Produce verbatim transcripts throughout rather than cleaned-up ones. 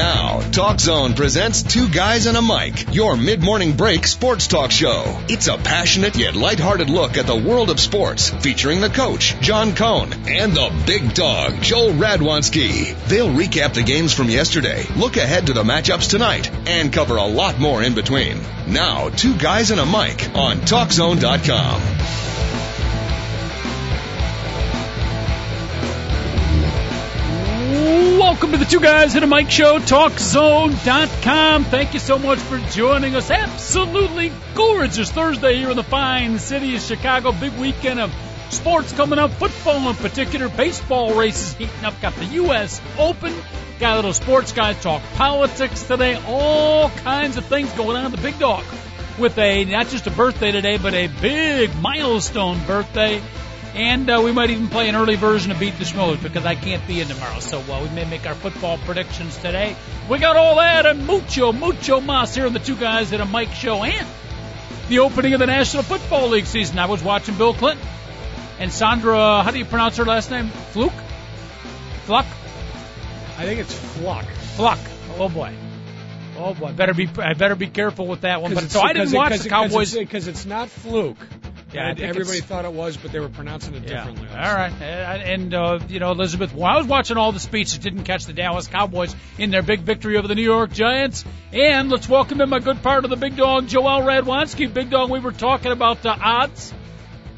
Now, TalkZone presents Two Guys and a Mic, your mid-morning break sports talk show. It's a passionate yet lighthearted look at the world of sports, featuring the coach, John Cohn, and the big dog, Joel Radwanski. They'll recap the games from yesterday, look ahead to the matchups tonight, and cover a lot more in between. Now, Two Guys and a Mic on TalkZone dot com. Welcome to the Two Guys and a Mic Show, TalkZone dot com. Thank you so much for joining us. Absolutely gorgeous Thursday here in the fine city of Chicago. Big weekend of sports coming up, football in particular, baseball races heating up. Got the U S Open, got a little sports guy talk politics today. All kinds of things going on. The big dog with a not just a birthday today, but a big milestone birthday. And uh, we might even play an early version of Beat the Schmoes because I can't be in tomorrow. So uh, we may make our football predictions today. We got all that and mucho, mucho mas here on the Two Guys and a Mic Show. And the opening of the National Football League season. I was watching Bill Clinton. And Sandra, how do you pronounce her last name? Fluke? Fluck? I think it's Fluck. Fluck. Oh, boy. Oh, boy. Better be, I better be careful with that one. But so I didn't watch the Cowboys. Because it's, it's not Fluke. Yeah, everybody thought it was, but they were pronouncing it differently. Yeah. All right. And, uh, you know, Elizabeth, well, I was watching all the speeches, didn't catch the Dallas Cowboys in their big victory over the New York Giants. And let's welcome in my good part of the big dog, Joel Radwanski. Big dog, we were talking about the odds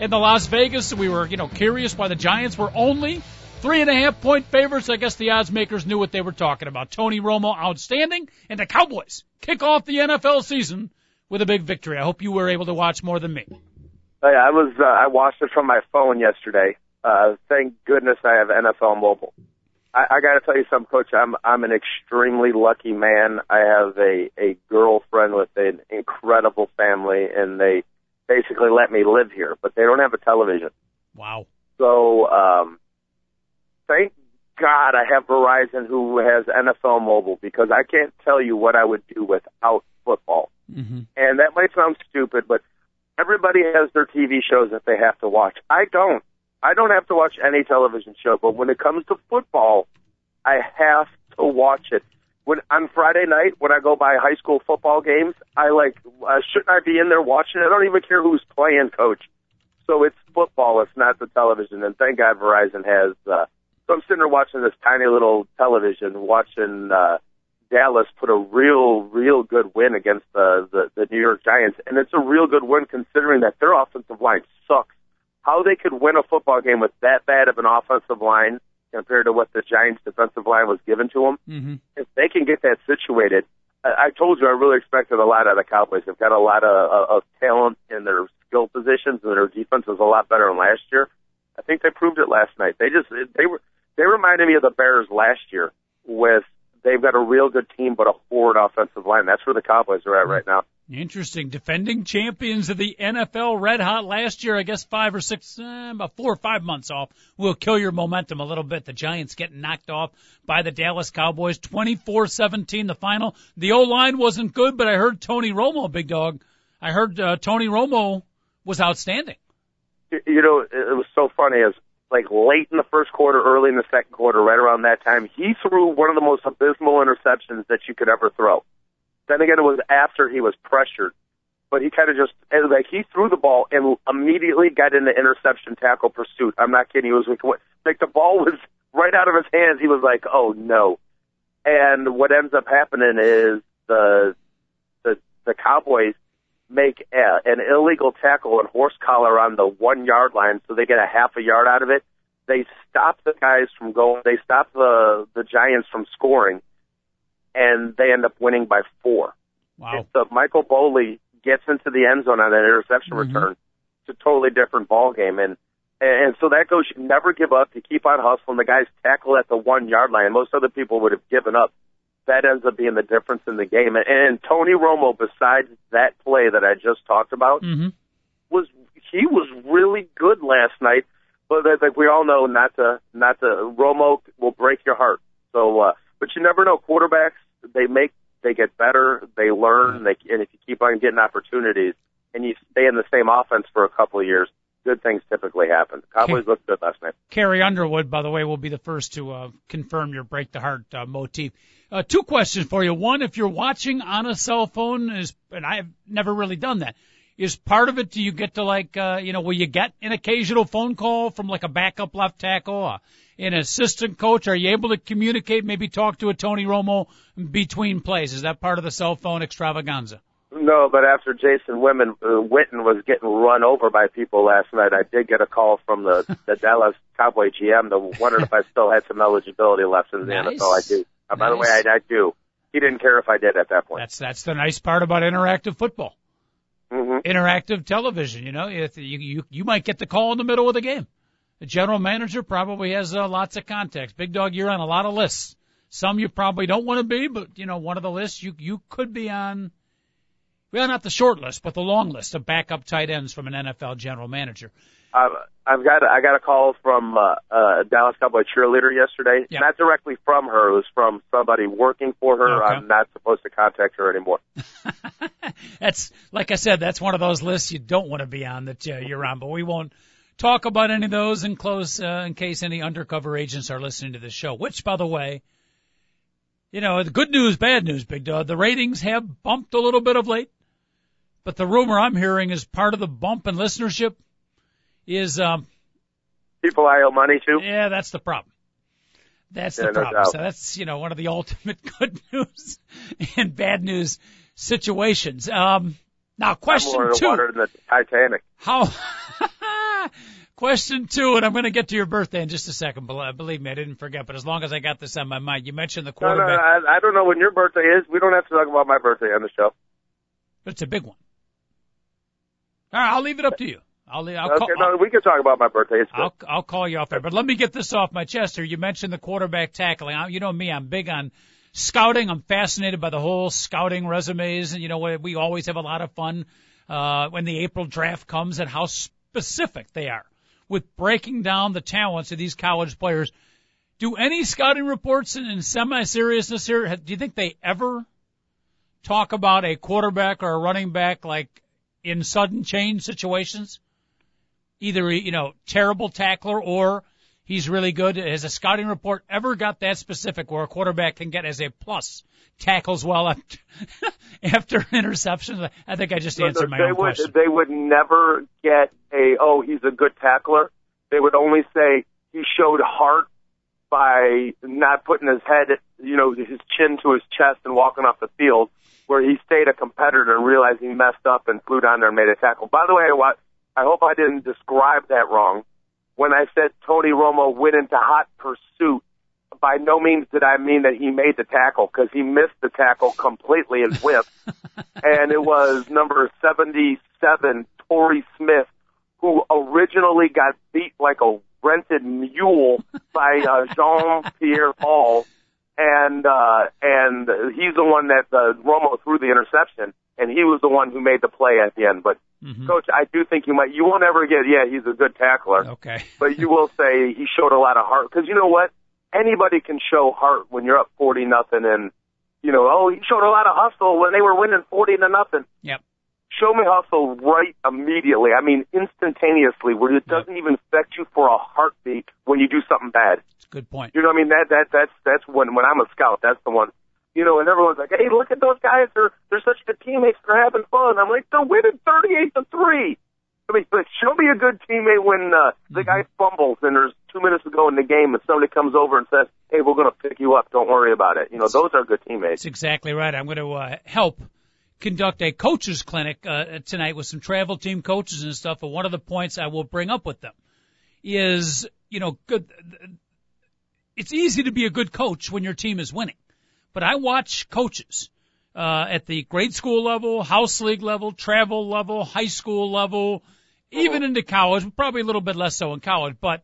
in the Las Vegas. We were, you know, curious why the Giants were only three and a half point favorites. I guess the odds makers knew what they were talking about. Tony Romo, outstanding. And the Cowboys kick off the N F L season with a big victory. I hope you were able to watch more than me. I was uh, I watched it from my phone yesterday. Uh, thank goodness I have N F L Mobile. I, I got to tell you something, Coach. I'm I'm an extremely lucky man. I have a, a girlfriend with an incredible family, and they basically let me live here, but they don't have a television. Wow. So um, thank God I have Verizon, who has N F L Mobile, because I can't tell you what I would do without football. Mm-hmm. And that might sound stupid, but everybody has their T V shows that they have to watch. I don't. I don't have to watch any television show, but when it comes to football, I have to watch it. When on Friday night, when I go by high school football games, I like, uh, shouldn't I be in there watching it? I don't even care who's playing, Coach. So it's football. It's not the television. And thank God Verizon has. Uh, so I'm sitting there watching this tiny little television, watching uh, Dallas put a real, real good win against the, the, the New York Giants, and it's a real good win considering that their offensive line sucks. How they could win a football game with that bad of an offensive line compared to what the Giants' defensive line was given to them, mm-hmm. if they can get that situated, I, I told you I really expected a lot out of the Cowboys. They've got a lot of, of talent in their skill positions, and their defense was a lot better than last year. I think they proved it last night. They just they were they reminded me of the Bears last year with. They've got a real good team, but a forward offensive line. That's where the Cowboys are at right now. Interesting. Defending champions of the N F L, red hot last year, I guess five or six, eh, about four or five months off, will kill your momentum a little bit. The Giants getting knocked off by the Dallas Cowboys, twenty-four seventeen the final. The O-line wasn't good, but I heard Tony Romo, big dog. I heard uh, Tony Romo was outstanding. You know, it was so funny as like late in the first quarter, early in the second quarter, right around that time, he threw one of the most abysmal interceptions that you could ever throw. Then again, it was after he was pressured. But he kind of just, like, he threw the ball and immediately got into interception tackle pursuit. I'm not kidding. He was like, the ball was right out of his hands. He was like, oh, no. And what ends up happening is the the, the Cowboys make a, an illegal tackle and horse collar on the one-yard line, so they get a half a yard out of it. They stop the guys from going. They stop the, the Giants from scoring, and they end up winning by four. Wow. And so Michael Boley gets into the end zone on an interception mm-hmm. return. It's a totally different ball game. And, and so that goes, you never give up. You keep on hustling. The guys tackle at the one-yard line. Most other people would have given up. That ends up being the difference in the game. And Tony Romo, besides that play that I just talked about, mm-hmm. was he was really good last night. But like we all know, not to not to Romo will break your heart. So, uh, but you never know. Quarterbacks, they make, they get better, they learn, they, and if you keep on getting opportunities and you stay in the same offense for a couple of years, good things typically happen. The Cowboys looked good last night. Carrie Underwood, by the way, will be the first to uh, confirm your break the heart uh, motif. Uh, two questions for you. One, if you're watching on a cell phone, is and I've never really done that, is part of it, do you get to like, uh, you know, will you get an occasional phone call from like a backup left tackle, uh, an assistant coach? Are you able to communicate, maybe talk to a Tony Romo between plays? Is that part of the cell phone extravaganza? No, but after Jason Witten, uh, Witten was getting run over by people last night, I did get a call from the, the Dallas Cowboy G M to wonder if I still had some eligibility left in the nice. N F L. I do. Uh, by nice. the way, I, I do. He didn't care if I did at that point. That's that's the nice part about interactive football, mm-hmm. interactive television. You know, if you, you you might get the call in the middle of the game. The general manager probably has uh, lots of contacts. Big Dog, you're on a lot of lists. Some you probably don't want to be, but you know, one of the lists you you could be on. Well, not the short list, but the long list of backup tight ends from an N F L general manager. I've, I've got I got a call from uh, a Dallas Cowboy cheerleader yesterday, yep. not directly from her. It was from somebody working for her. Okay. I'm not supposed to contact her anymore. That's like I said, that's one of those lists you don't want to be on that uh, you're on, but we won't talk about any of those in, close, uh, in case any undercover agents are listening to this show, which, by the way, you know, the good news, bad news, Big Dog, the ratings have bumped a little bit of late. But the rumor I'm hearing is part of the bump in listenership is um, people I owe money to. Yeah, that's the problem. That's yeah, the problem. No so that's, you know, one of the ultimate good news and bad news situations. Um, now, question I'm more two. Water than the Titanic. How? Question two, and I'm going to get to your birthday in just a second. Believe me, I didn't forget, but as long as I got this on my mind, you mentioned the quarterback. No, no, no, I, I don't know when your birthday is. We don't have to talk about my birthday on the show. But it's a big one. All right, I'll leave it up to you. I'll, I'll okay, call, no, I'll, we can talk about my birthday. It's I'll, I'll call you off there. But let me get this off my chest here. You mentioned the quarterback tackling. I, you know me, I'm big on scouting. I'm fascinated by the whole scouting resumes. And, you know, we always have a lot of fun uh, when the April draft comes and how specific they are with breaking down the talents of these college players. Do any scouting reports in, in semi-seriousness here, do you think they ever talk about a quarterback or a running back like in sudden change situations? Either, you know, terrible tackler or he's really good. Has a scouting report ever got that specific where a quarterback can get as a plus tackles well after, after an interception? I think I just answered my they own would, question. They would never get a, oh, he's a good tackler. They would only say he showed heart by not putting his head, you know, his chin to his chest and walking off the field, where he stayed a competitor and realized he messed up and flew down there and made a tackle. By the way, I watched. I hope I didn't describe that wrong. When I said Tony Romo went into hot pursuit, by no means did I mean that he made the tackle, because he missed the tackle completely and whiffed. And it was number seventy-seven, Torrey Smith, who originally got beat like a rented mule by uh, Jean-Pierre Paul. And uh, and he's the one that uh, Romo threw the interception, and he was the one who made the play at the end. But, mm-hmm. Coach, I do think you might – you won't ever get, yeah, he's a good tackler. Okay. But you will say he showed a lot of heart, because you know what? Anybody can show heart when you're up forty nothing and, you know, oh, he showed a lot of hustle when they were winning forty to nothing. Yep. Show me hustle right immediately. I mean, instantaneously, where it doesn't even affect you for a heartbeat when you do something bad. Good point. You know what I mean? That that that's that's when when I'm a scout, that's the one. You know, and everyone's like, "Hey, look at those guys! They're they're such good teammates. They're having fun." I'm like, "They're winning thirty-eight to three." I mean, but show me a good teammate when uh, the mm-hmm. guy fumbles and there's two minutes to go in the game, and somebody comes over and says, "Hey, we're going to pick you up. Don't worry about it." You know, those are good teammates. That's exactly right. I'm going to uh, help conduct a coaches clinic uh, tonight with some travel team coaches and stuff. And one of the points I will bring up with them is, you know, good. It's easy to be a good coach when your team is winning. But I watch coaches uh at the grade school level, house league level, travel level, high school level, even into college, probably a little bit less so in college. But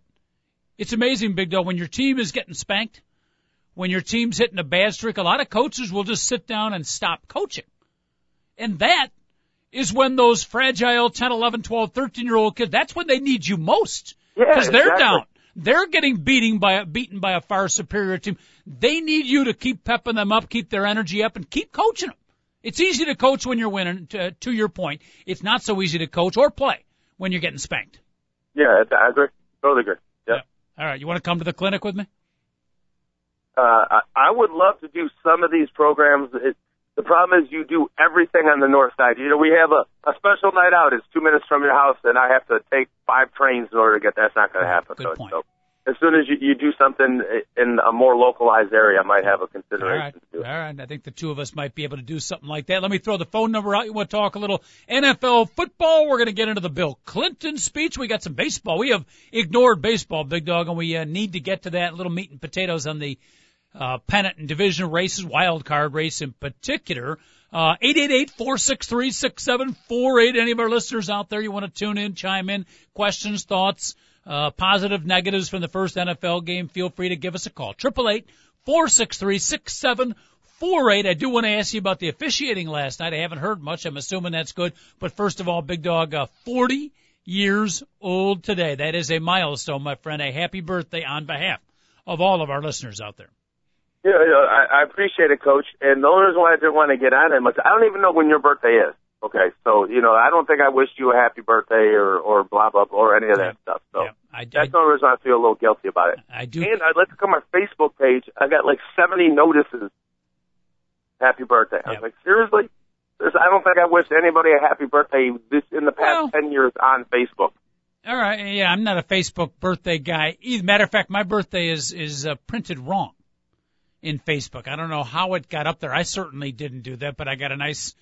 it's amazing, Big Dog, when your team is getting spanked, when your team's hitting a bad streak, a lot of coaches will just sit down and stop coaching. And that is when those fragile ten, eleven, twelve, thirteen-year-old kids, that's when they need you most, because yeah, they're exactly. down. They're getting beaten by, beaten by a far superior team. They need you to keep pepping them up, keep their energy up, and keep coaching them. It's easy to coach when you're winning, to, to your point. It's not so easy to coach or play when you're getting spanked. Yeah, I agree. Totally agree. Yeah. yeah. All right. You want to come to the clinic with me? Uh, I, I would love to do some of these programs. It, the problem is you do everything on the north side. You know, we have a, a special night out. It's two minutes from your house, and I have to take five trains in order to get there. That's not going to happen. Good so, point. So as soon as you, you do something in a more localized area, I might have a consideration. All right. To do it. All right. I think the two of us might be able to do something like that. Let me throw the phone number out. You want to talk a little N F L football? We're going to get into the Bill Clinton speech. We got some baseball. We have ignored baseball, Big Dog, and we uh, need to get to that little meat and potatoes on the uh, pennant and division races, wild card race in particular. Uh, eight eight eight, four six three, six seven four eight. Any of our listeners out there, you want to tune in, chime in, questions, thoughts, Uh, positive, negatives from the first N F L game, feel free to give us a call. eight eight eight, four six three, six seven four eight. I do want to ask you about the officiating last night. I haven't heard much. I'm assuming that's good. But first of all, Big Dog, uh, forty years old today. That is a milestone, my friend. A happy birthday on behalf of all of our listeners out there. Yeah, you know, I, I appreciate it, Coach. And the only reason why I didn't want to get on it was I don't even know when your birthday is. Okay, so, you know, I don't think I wished you a happy birthday or, or blah, blah, blah, or any of that yeah. stuff. So yeah. I, that's I, the only reason I feel a little guilty about it. I do. And I'd like to come on my Facebook page. I got like seventy notices. Happy birthday. Yeah. I was like, seriously? I don't think I wished anybody a happy birthday this in the past well, ten years on Facebook. All right. Yeah, I'm not a Facebook birthday guy. Either. Matter of fact, my birthday is, is uh, printed wrong in Facebook. I don't know how it got up there. I certainly didn't do that, but I got a nice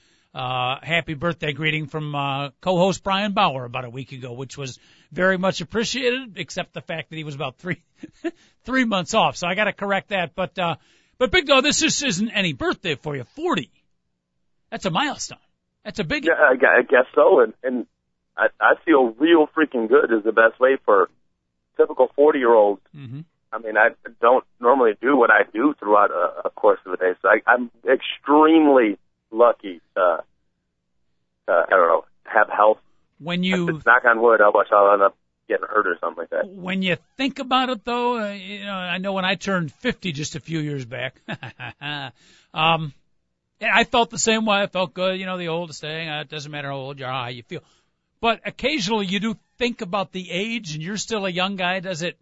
Uh, happy birthday greeting from, uh, co-host Brian Bauer about a week ago, which was very much appreciated, except the fact that he was about three, three months off. So I gotta correct that. But, uh, but Big Dog, this just isn't any birthday for you. forty. That's a milestone. That's a big. Yeah, I guess so. And, and I, I feel real freaking good is the best way for typical forty year olds. Mm-hmm. I mean, I don't normally do what I do throughout a, a course of a day. So I, I'm extremely lucky to, uh, uh, I don't know, have health. When you knock on wood, I'll watch I'll end up getting hurt or something like that. When you think about it, though, uh, you know, I know when I turned fifty just a few years back, um, I felt the same way. I felt good. You know, the oldest thing. Uh, it doesn't matter how old you are, how you feel. But occasionally you do think about the age, and you're still a young guy. Does it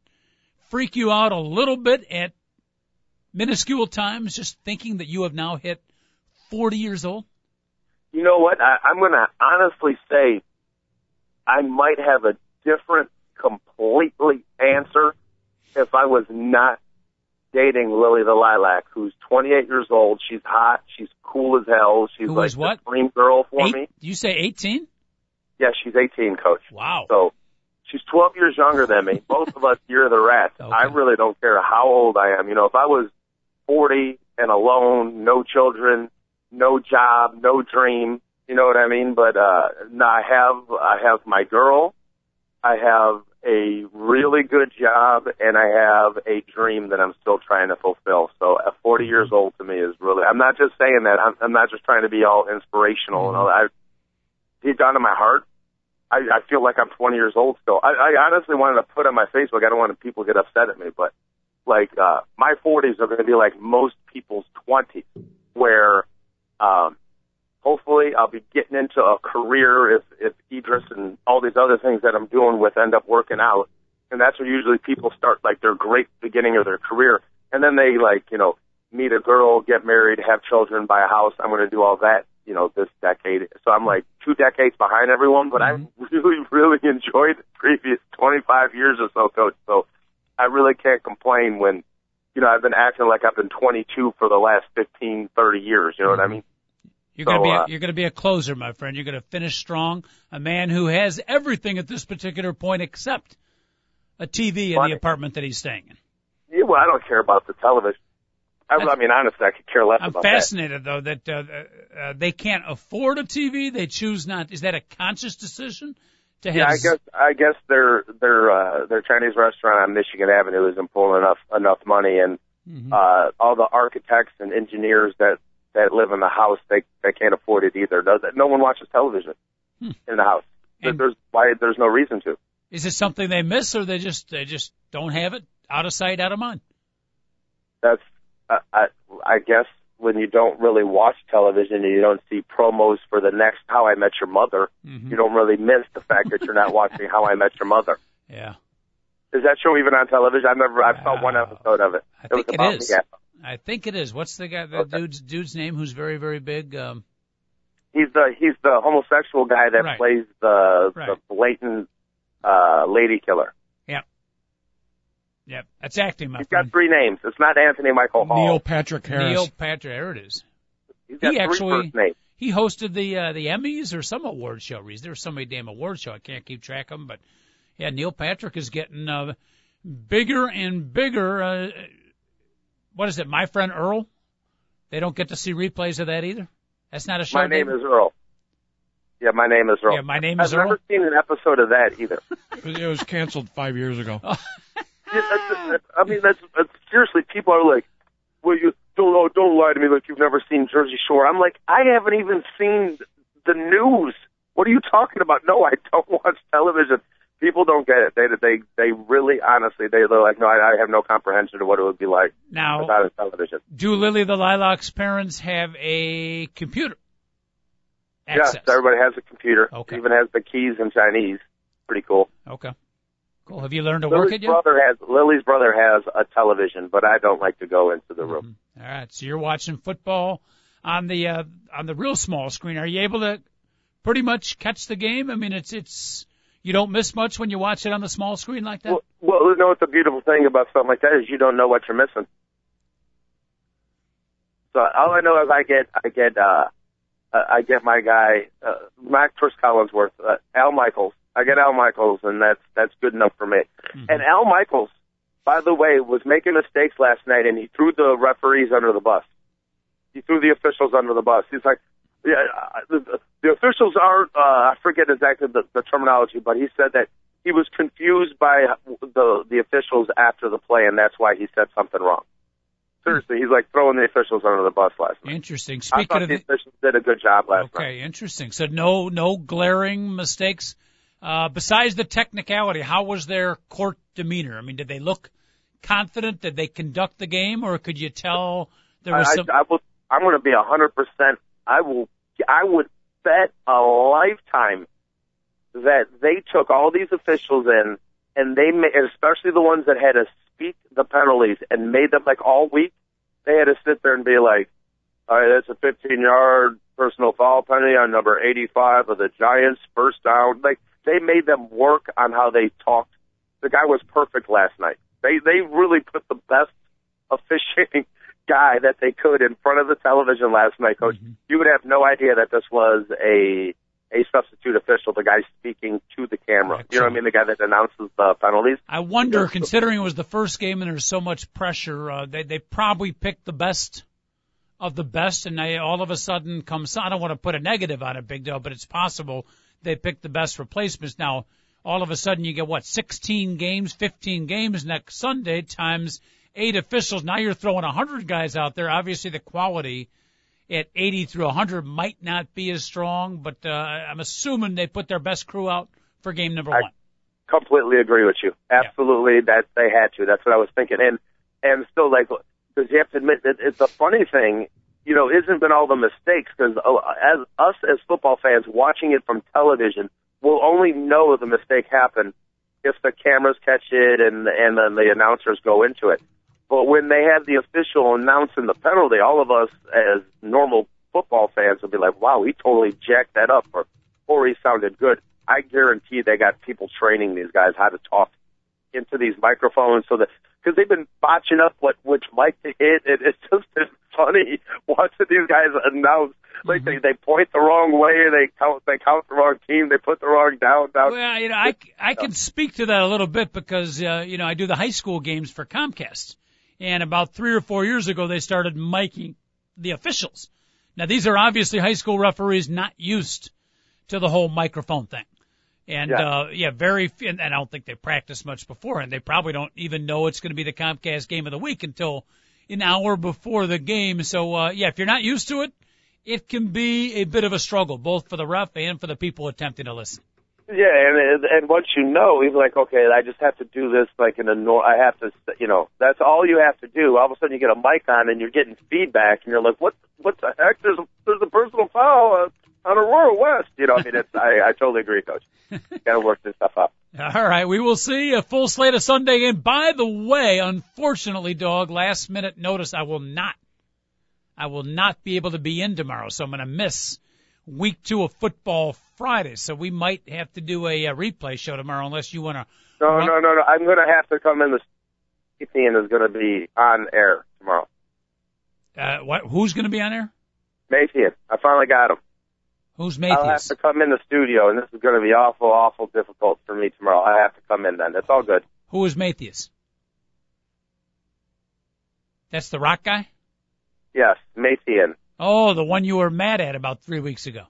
freak you out a little bit at minuscule times, just thinking that you have now hit forty years old? You know what? I, I'm going to honestly say I might have a different completely answer if I was not dating Lily the Lilac, who's twenty-eight years old. She's hot. She's cool as hell. She's Who like is what? the dream girl for Eight? me. You say eighteen? Yeah, she's eighteen, Coach. Wow. So she's twelve years younger than me. Both of us, you're the rats. Okay. I really don't care how old I am. You know, if I was forty and alone, no children, no job, no dream, you know what I mean? But uh, no, I have I have my girl, I have a really good job, and I have a dream that I'm still trying to fulfill. So at forty years old to me is really, I'm not just saying that, I'm, I'm not just trying to be all inspirational. And all that. I, deep down in my heart, I, I feel like I'm twenty years old still. I, I honestly wanted to put on my Facebook, I don't want people to get upset at me, but like uh, my forties are going to be like most people's twenties, where Um, hopefully I'll be getting into a career if, if Idris and all these other things that I'm doing with end up working out. And that's where usually people start like their great beginning of their career. And then they like, you know, meet a girl, get married, have children, buy a house. I'm going to do all that, you know, this decade. So I'm like two decades behind everyone, but mm-hmm. I really, really enjoyed the previous twenty-five years or so, Coach. So I really can't complain when, you know, I've been acting like I've been twenty-two for the last fifteen, thirty years. You know what I mean? You're so, going to be a, uh, you're going to be a closer, my friend. You're going to finish strong. A man who has everything at this particular point except a T V funny. in the apartment that he's staying in. Yeah, well, I don't care about the television. I, I mean, honestly, I could care less I'm about that. I'm fascinated, though, that uh, uh, they can't afford a T V. They choose not. Is that a conscious decision? Yeah, I guess I guess their their uh, their Chinese restaurant on Michigan Avenue isn't pulling enough enough money, and mm-hmm. uh, all the architects and engineers that, that live in the house they they can't afford it either. Does it? No one watches television hmm. in the house. And there's why there's no reason to. Is it something they miss, or they just they just don't have it? Out of sight, out of mind. That's uh, I I guess when you don't really watch television and you don't see promos for the next How I Met Your Mother, mm-hmm. you don't really miss the fact that you're not watching How I Met Your Mother. Yeah. Is that show even on television? I've never. I've wow. saw one episode of it. I it think was about it is. I think it is. What's the guy? The okay. dude's dude's name who's very very big. Um, he's the he's the homosexual guy that right. plays the right. the blatant uh, lady killer. Yep. Yep. That's acting. My he's friend. got three names. It's not Anthony Michael Hall. Neil Patrick Harris. Neil Patrick. There it is. He's got he three actually. First names. He hosted the uh, the Emmys or some award show. There was some damn award show. I can't keep track of them, but yeah, Neil Patrick is getting uh, bigger and bigger. Uh, what is it, My Friend Earl? They don't get to see replays of that either? That's not a show. My Name Is Earl. Yeah, My Name Is Earl. Yeah, My Name Is Earl. I've never seen an episode of that either. It was canceled five years ago. Oh. Yeah, that's, I mean, that's, that's seriously, people are like, well, you don't, don't lie to me like you've never seen Jersey Shore. I'm like, I haven't even seen the news. What are you talking about? No, I don't watch television. People don't get it. They they they really, honestly, they, they're like, no, I, I have no comprehension of what it would be like now, without a television. Do Lily the Lilac's parents have a computer access? Yes, everybody has a computer. Okay. Even has the keys in Chinese. Pretty cool. Okay. Cool. Have you learned to Lily's work it yet? Brother has, Lily's brother has a television, but I don't like to go into the mm-hmm. room. All right. So you're watching football on the uh, on the real small screen. Are you able to pretty much catch the game? I mean, it's it's you don't miss much when you watch it on the small screen like that? Well, well you know what the beautiful thing about something like that is you don't know what you're missing. So all I know is I get I get uh, I get my guy uh, Mac Chris Collinsworth, uh, Al Michaels. I get Al Michaels, and that's that's good enough for me. Mm-hmm. And Al Michaels, by the way, was making mistakes last night, and he threw the referees under the bus. He threw the officials under the bus. He's like, yeah, the, the officials aren't, uh, I forget exactly the, the terminology, but he said that he was confused by the the officials after the play, and that's why he said something wrong. Seriously, he's like throwing the officials under the bus last night. Interesting. Speaking I thought of the, the officials did a good job last okay, night. Okay, interesting. So no no glaring mistakes. Uh, besides the technicality, how was their court demeanor? I mean, did they look confident? Did they conduct the game, or could you tell there was I, some? I, I will, I'm going to be one hundred percent. I will. I would bet a lifetime that they took all these officials in, and they, made, especially the ones that had to speak the penalties and made them like all week. They had to sit there and be like, "All right, that's a fifteen-yard personal foul penalty on number eighty-five of the Giants, first down." Like. They made them work on how they talked. The guy was perfect last night. They they really put the best officiating guy that they could in front of the television last night, Coach. Mm-hmm. You would have no idea that this was a a substitute official, the guy speaking to the camera. Excellent. You know what I mean? The guy that announces the penalties. I wonder, yeah. considering it was the first game and there's so much pressure, uh, they, they probably picked the best of the best, and they all of a sudden come. I don't want to put a negative on it, Big Dog, but it's possible they picked the best replacements. Now, all of a sudden, you get, what, sixteen games, fifteen games next Sunday times eight officials. Now you're throwing one hundred guys out there. Obviously, the quality at eighty through one hundred might not be as strong, but uh, I'm assuming they put their best crew out for game number I one. Completely agree with you. Absolutely, yeah. that they had to. That's what I was thinking. And, and still, like, because you have to admit, that it's a funny thing. You know, isn't been all the mistakes because as us as football fans watching it from television, we'll only know the mistake happened if the cameras catch it and and then the announcers go into it. But when they had the official announcing the penalty, all of us as normal football fans would be like, "Wow, he totally jacked that up," or "Or he sounded good." I guarantee they got people training these guys how to talk into these microphones so that because they've been botching up what which mic to hit. It, it's just been funny watching these guys announce. Like mm-hmm. they, they point the wrong way, they count they count the wrong team, they put the wrong down. down. Well, you know, I, I can speak to that a little bit because uh, you know I do the high school games for Comcast, and about three or four years ago they started miking the officials. Now these are obviously high school referees not used to the whole microphone thing. And, yeah. uh, yeah, very, and I don't think they practiced much before, and they probably don't even know it's going to be the Comcast game of the week until an hour before the game. So, uh, yeah, if you're not used to it, it can be a bit of a struggle, both for the ref and for the people attempting to listen. Yeah, and, and once you know, even like, okay, I just have to do this like in a normal, I have to, you know, that's all you have to do. All of a sudden you get a mic on and you're getting feedback and you're like, what, what the heck? There's a, there's a personal foul. Uh, On Aurora West, you know, I mean, it's, I, I totally agree, Coach. Got to work this stuff up. All right, we will see a full slate of Sunday. And by the way, unfortunately, dog, last minute notice, I will not, I will not be able to be in tomorrow. So I'm going to miss week two of football Friday. So we might have to do a, a replay show tomorrow unless you want to. No, no, no, no. I'm going to have to come in. The Mathien is going to be on air tomorrow. Uh, what? Who's going to be on air? Mathien. I finally got him. Who's Mathien? I'll have to come in the studio, and this is going to be awful, awful difficult for me tomorrow. I have to come in then. It's all good. Who is Mathien? That's the rock guy? Yes, Mathien. Oh, the one you were mad at about three weeks ago.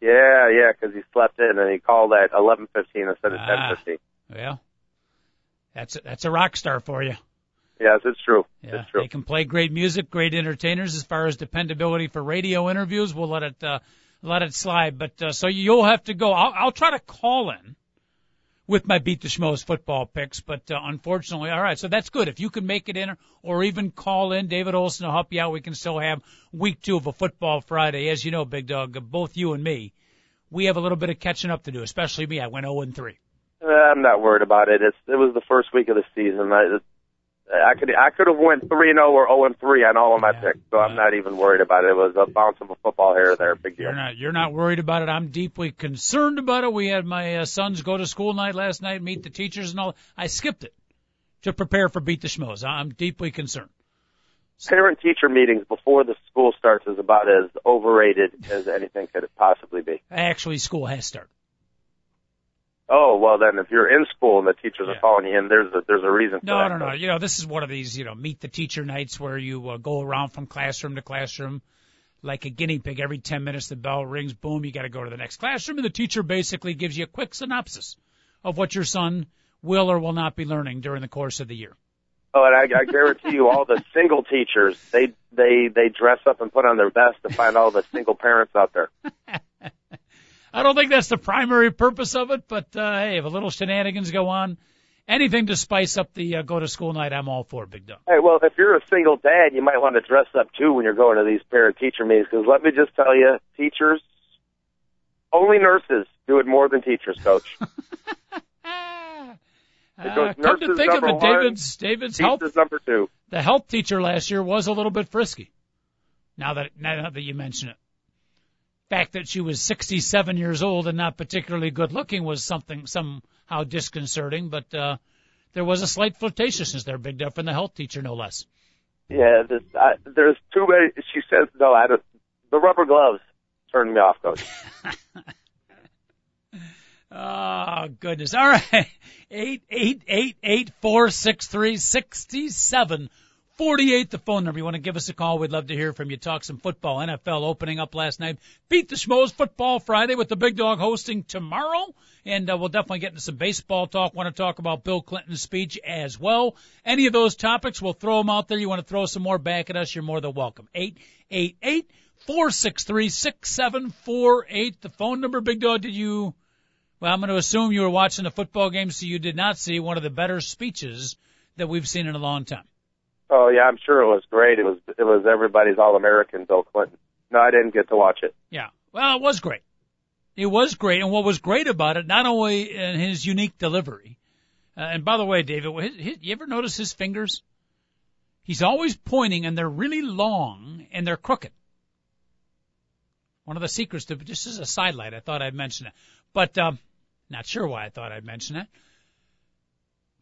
Yeah, yeah, because he slept in, and he called at eleven fifteen instead of ah, ten fifteen. Well, that's a, that's a rock star for you. Yes, it's true. Yeah, it's true. They can play great music, great entertainers. As far as dependability for radio interviews, we'll let it... Uh, Let it slide, but uh, so you'll have to go. I'll, I'll try to call in with my Beat the Schmoes football picks, but uh, unfortunately, all right, so that's good. If you can make it in or even call in, David Olson will help you out. We can still have week two of a football Friday. As you know, Big Dog, both you and me, we have a little bit of catching up to do, especially me. I went oh and three. Uh, I'm not worried about it. It's, it was the first week of the season. I, it, I could I could have went three and oh or oh and three on all of my yeah, picks, so I'm uh, not even worried about it. It was a bounce of a football here or there, big deal. You're not, you're not worried about it. I'm deeply concerned about it. We had my uh, sons go to school night last night, meet the teachers and all. I skipped it to prepare for Beat the Schmoes. I'm deeply concerned. Parent-teacher meetings before the school starts is about as overrated as anything could possibly be. Actually, school has started. Oh, well, then if you're in school and the teachers yeah. are calling you in, there's a, there's a reason for no, that. No, no, no. You know, this is one of these, you know, meet the teacher nights where you uh, go around from classroom to classroom like a guinea pig. Every ten minutes the bell rings, boom, you got to go to the next classroom, and the teacher basically gives you a quick synopsis of what your son will or will not be learning during the course of the year. Oh, and I, I guarantee you all the single teachers, they, they, they dress up and put on their best to find all the single parents out there. I don't think that's the primary purpose of it, but uh, hey, if a little shenanigans go on, anything to spice up the uh, go-to-school night, I'm all for, Big Dog. Hey, well, if you're a single dad, you might want to dress up, too, when you're going to these parent-teacher meetings, because let me just tell you, teachers, only nurses do it more than teachers, Coach. uh, come to think of it, David's, David's health, number two. The health teacher last year was a little bit frisky, now that, now that you mention it. Fact that she was sixty-seven years old and not particularly good looking was something somehow disconcerting, but uh, there was a slight flirtatiousness there, Big Dog, from the health teacher, no less. Yeah, this, I, there's too many. She says, no, I don't, the rubber gloves turned me off, Coach. Oh, goodness. All right. eight eight eight, eight four six three, six seven four eight, the phone number. You want to give us a call? We'd love to hear from you. Talk some football. N F L opening up last night. Beat the Schmoes Football Friday with the Big Dog hosting tomorrow. And uh, we'll definitely get into some baseball talk. Want to talk about Bill Clinton's speech as well. Any of those topics, we'll throw them out there. You want to throw some more back at us, you're more than welcome. eight eight eight, four six three, six seven four eight, the phone number. Big Dog, did you, well, I'm going to assume you were watching the football game, so you did not see one of the better speeches that we've seen in a long time. Oh, yeah, I'm sure it was great. It was it was everybody's All-American, Bill Clinton. No, I didn't get to watch it. Yeah. Well, it was great. It was great. And what was great about it, not only in his unique delivery, uh, and by the way, David, his, his, you ever notice his fingers? He's always pointing, and they're really long, and they're crooked. One of the secrets to, just as a sidelight, I thought I'd mention it. But um, not sure why I thought I'd mention it.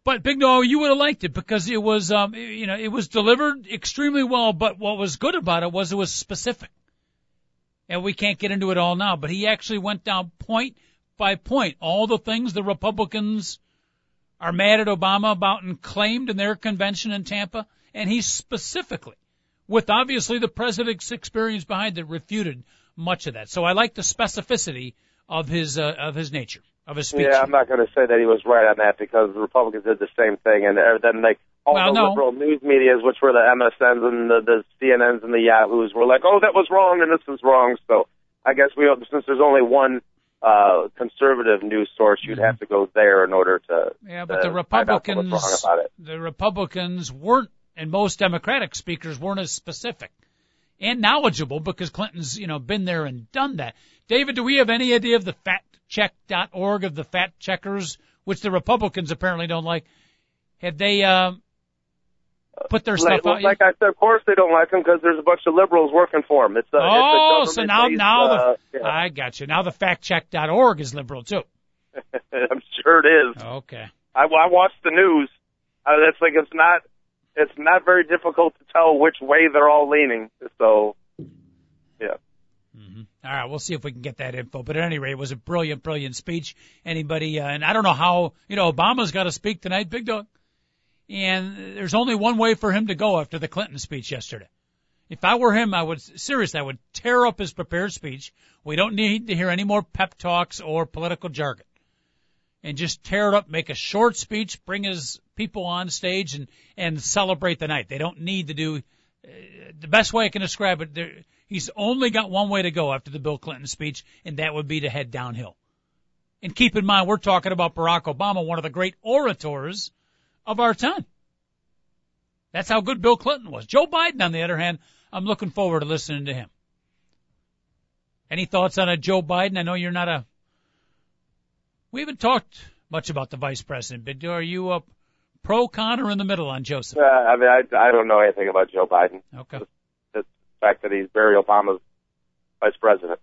But, Big Dog, you would have liked it because it was, um, you know, it was delivered extremely well. But what was good about it was it was specific. And we can't get into it all now. But he actually went down point by point. All the things the Republicans are mad at Obama about and claimed in their convention in Tampa. And he specifically, with obviously the president's experience behind it, refuted much of that. So I like the specificity of his, uh, of his nature. Of his speech. Yeah, I'm not going to say that he was right on that because the Republicans did the same thing, and then like all well, the no. liberal news medias, which were the M S Ns and the, the C N Ns and the Yahoos, were like, "Oh, that was wrong, and this is wrong." So I guess we, since there's only one uh, conservative news source, you'd mm-hmm. have to go there in order to. Yeah, but to the Republicans, what's wrong about it. The Republicans weren't, and most Democratic speakers weren't as specific and knowledgeable because Clinton's, you know, been there and done that. David, do we have any idea of the fact check dot org of the fact checkers which the Republicans apparently don't like, had they um, put their like, stuff out? Like I said, of course they don't like them because there's a bunch of liberals working for them. It's, uh, oh, it's a so now, now uh, the, yeah. I got you. Now the fact check dot org is liberal, too. I'm sure it is. Okay. I, I watch the news. Uh, that's like it's not it's not very difficult to tell which way they're all leaning. So, yeah. Mm-hmm. All right, we'll see if we can get that info. But at any rate, it was a brilliant, brilliant speech. Anybody, uh, and I don't know how, you know, Obama's got to speak tonight, big dog. And there's only one way for him to go after the Clinton speech yesterday. If I were him, I would, seriously, I would tear up his prepared speech. We don't need to hear any more pep talks or political jargon. And just tear it up, make a short speech, bring his people on stage, and, and celebrate the night. They don't need to do uh, – the best way I can describe it, there, he's only got one way to go after the Bill Clinton speech, and that would be to head downhill. And keep in mind, we're talking about Barack Obama, one of the great orators of our time. That's how good Bill Clinton was. Joe Biden, on the other hand, I'm looking forward to listening to him. Any thoughts on a Joe Biden? I know you're not a – we haven't talked much about the vice president, but are you a pro, con, or in the middle on Joseph? Uh, I mean, I, I don't know anything about Joe Biden. Okay. Just, just the fact that he's Barry Obama's vice president.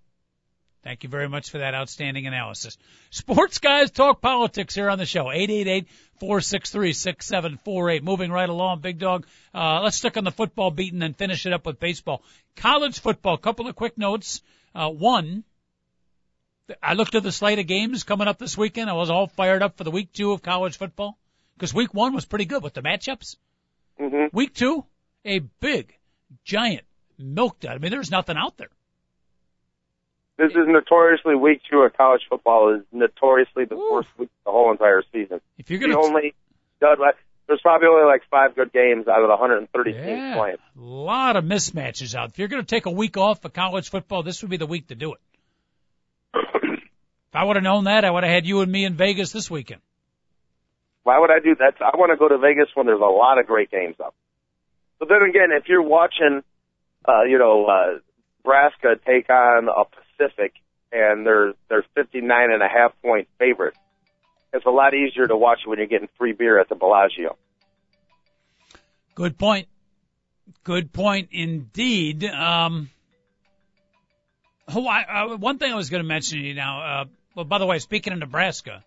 Thank you very much for that outstanding analysis. Sports guys talk politics here on the show. eight eight eight, four six three, six seven four eight. Moving right along, big dog. Uh, let's stick on the football beat and then finish it up with baseball. College football, couple of quick notes. Uh, one. I looked at the slate of games coming up this weekend. I was all fired up for the week two of college football because week one was pretty good with the matchups. Mm-hmm. Week two, a big, giant milked out. I mean, there's nothing out there. This is notoriously week two of college football is notoriously the Ooh. worst week of the whole entire season. If you're going to the only dud, there's probably only like five good games out of the one hundred thirty yeah, teams playing. A lot of mismatches out. If you're going to take a week off of college football, this would be the week to do it. If I would have known that, I would have had you and me in Vegas this weekend. Why would I do that? I want to go to Vegas when there's a lot of great games up. But then again, if you're watching, uh, you know, uh, Nebraska take on a Pacific and they're, they're fifty-nine and a half point favorite, it's a lot easier to watch when you're getting free beer at the Bellagio. Good point. Good point indeed. Um, Hawaii, uh, one thing I was going to mention to you now, uh, well, by the way, speaking of Nebraska,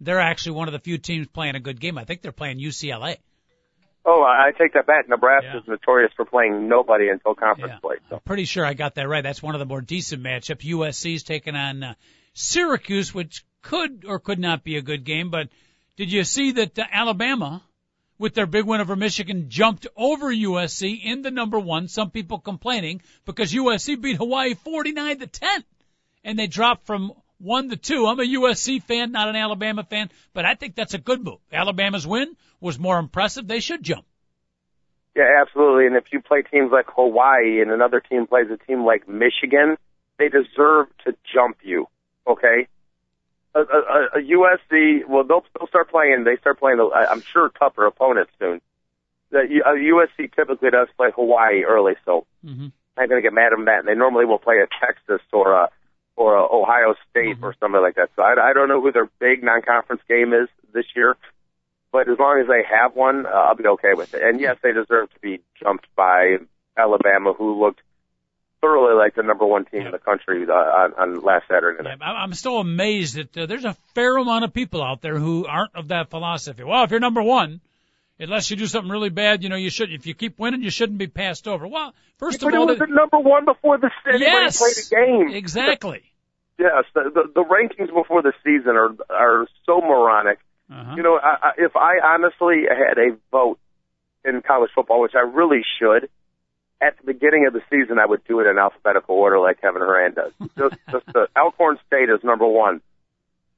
they're actually one of the few teams playing a good game. I think they're playing U C L A. Oh, I take that back. Nebraska's yeah. notorious for playing nobody until conference yeah. play. So. I'm pretty sure I got that right. That's one of the more decent matchups. U S C's taking on uh, Syracuse, which could or could not be a good game. But did you see that uh, Alabama, with their big win over Michigan, jumped over U S C in the number one. Some people complaining because U S C beat Hawaii forty-nine to ten, and they dropped from one to two. I'm a U S C fan, not an Alabama fan, but I think that's a good move. Alabama's win was more impressive. They should jump. Yeah, absolutely. And if you play teams like Hawaii and another team plays a team like Michigan, they deserve to jump you. Okay. A, a, a U S C, well, they'll, they'll start playing, they start playing, I'm sure, tougher opponents soon. The, U S C typically does play Hawaii early, so mm-hmm. I'm not going to get mad at them that. And they normally will play a Texas or a, or a Ohio State mm-hmm. or something like that. So I, I don't know who their big non-conference game is this year, but as long as they have one, uh, I'll be okay with it. And yes, they deserve to be jumped by Alabama, who looked thoroughly like the number one team yeah. in the country uh, on, on last Saturday night. Yeah, I'm still amazed that uh, there's a fair amount of people out there who aren't of that philosophy. Well, if you're number one, unless you do something really bad, you know, you should. If you keep winning, you shouldn't be passed over. Well, first but of all, it was the number one before the season yes, played a game. Exactly. Yes, the, the, the rankings before the season are are so moronic. Uh-huh. You know, I, I, if I honestly had a vote in college football, which I really should. At the beginning of the season, I would do it in alphabetical order like Kevin Horan does. Just, just the Alcorn State is number one.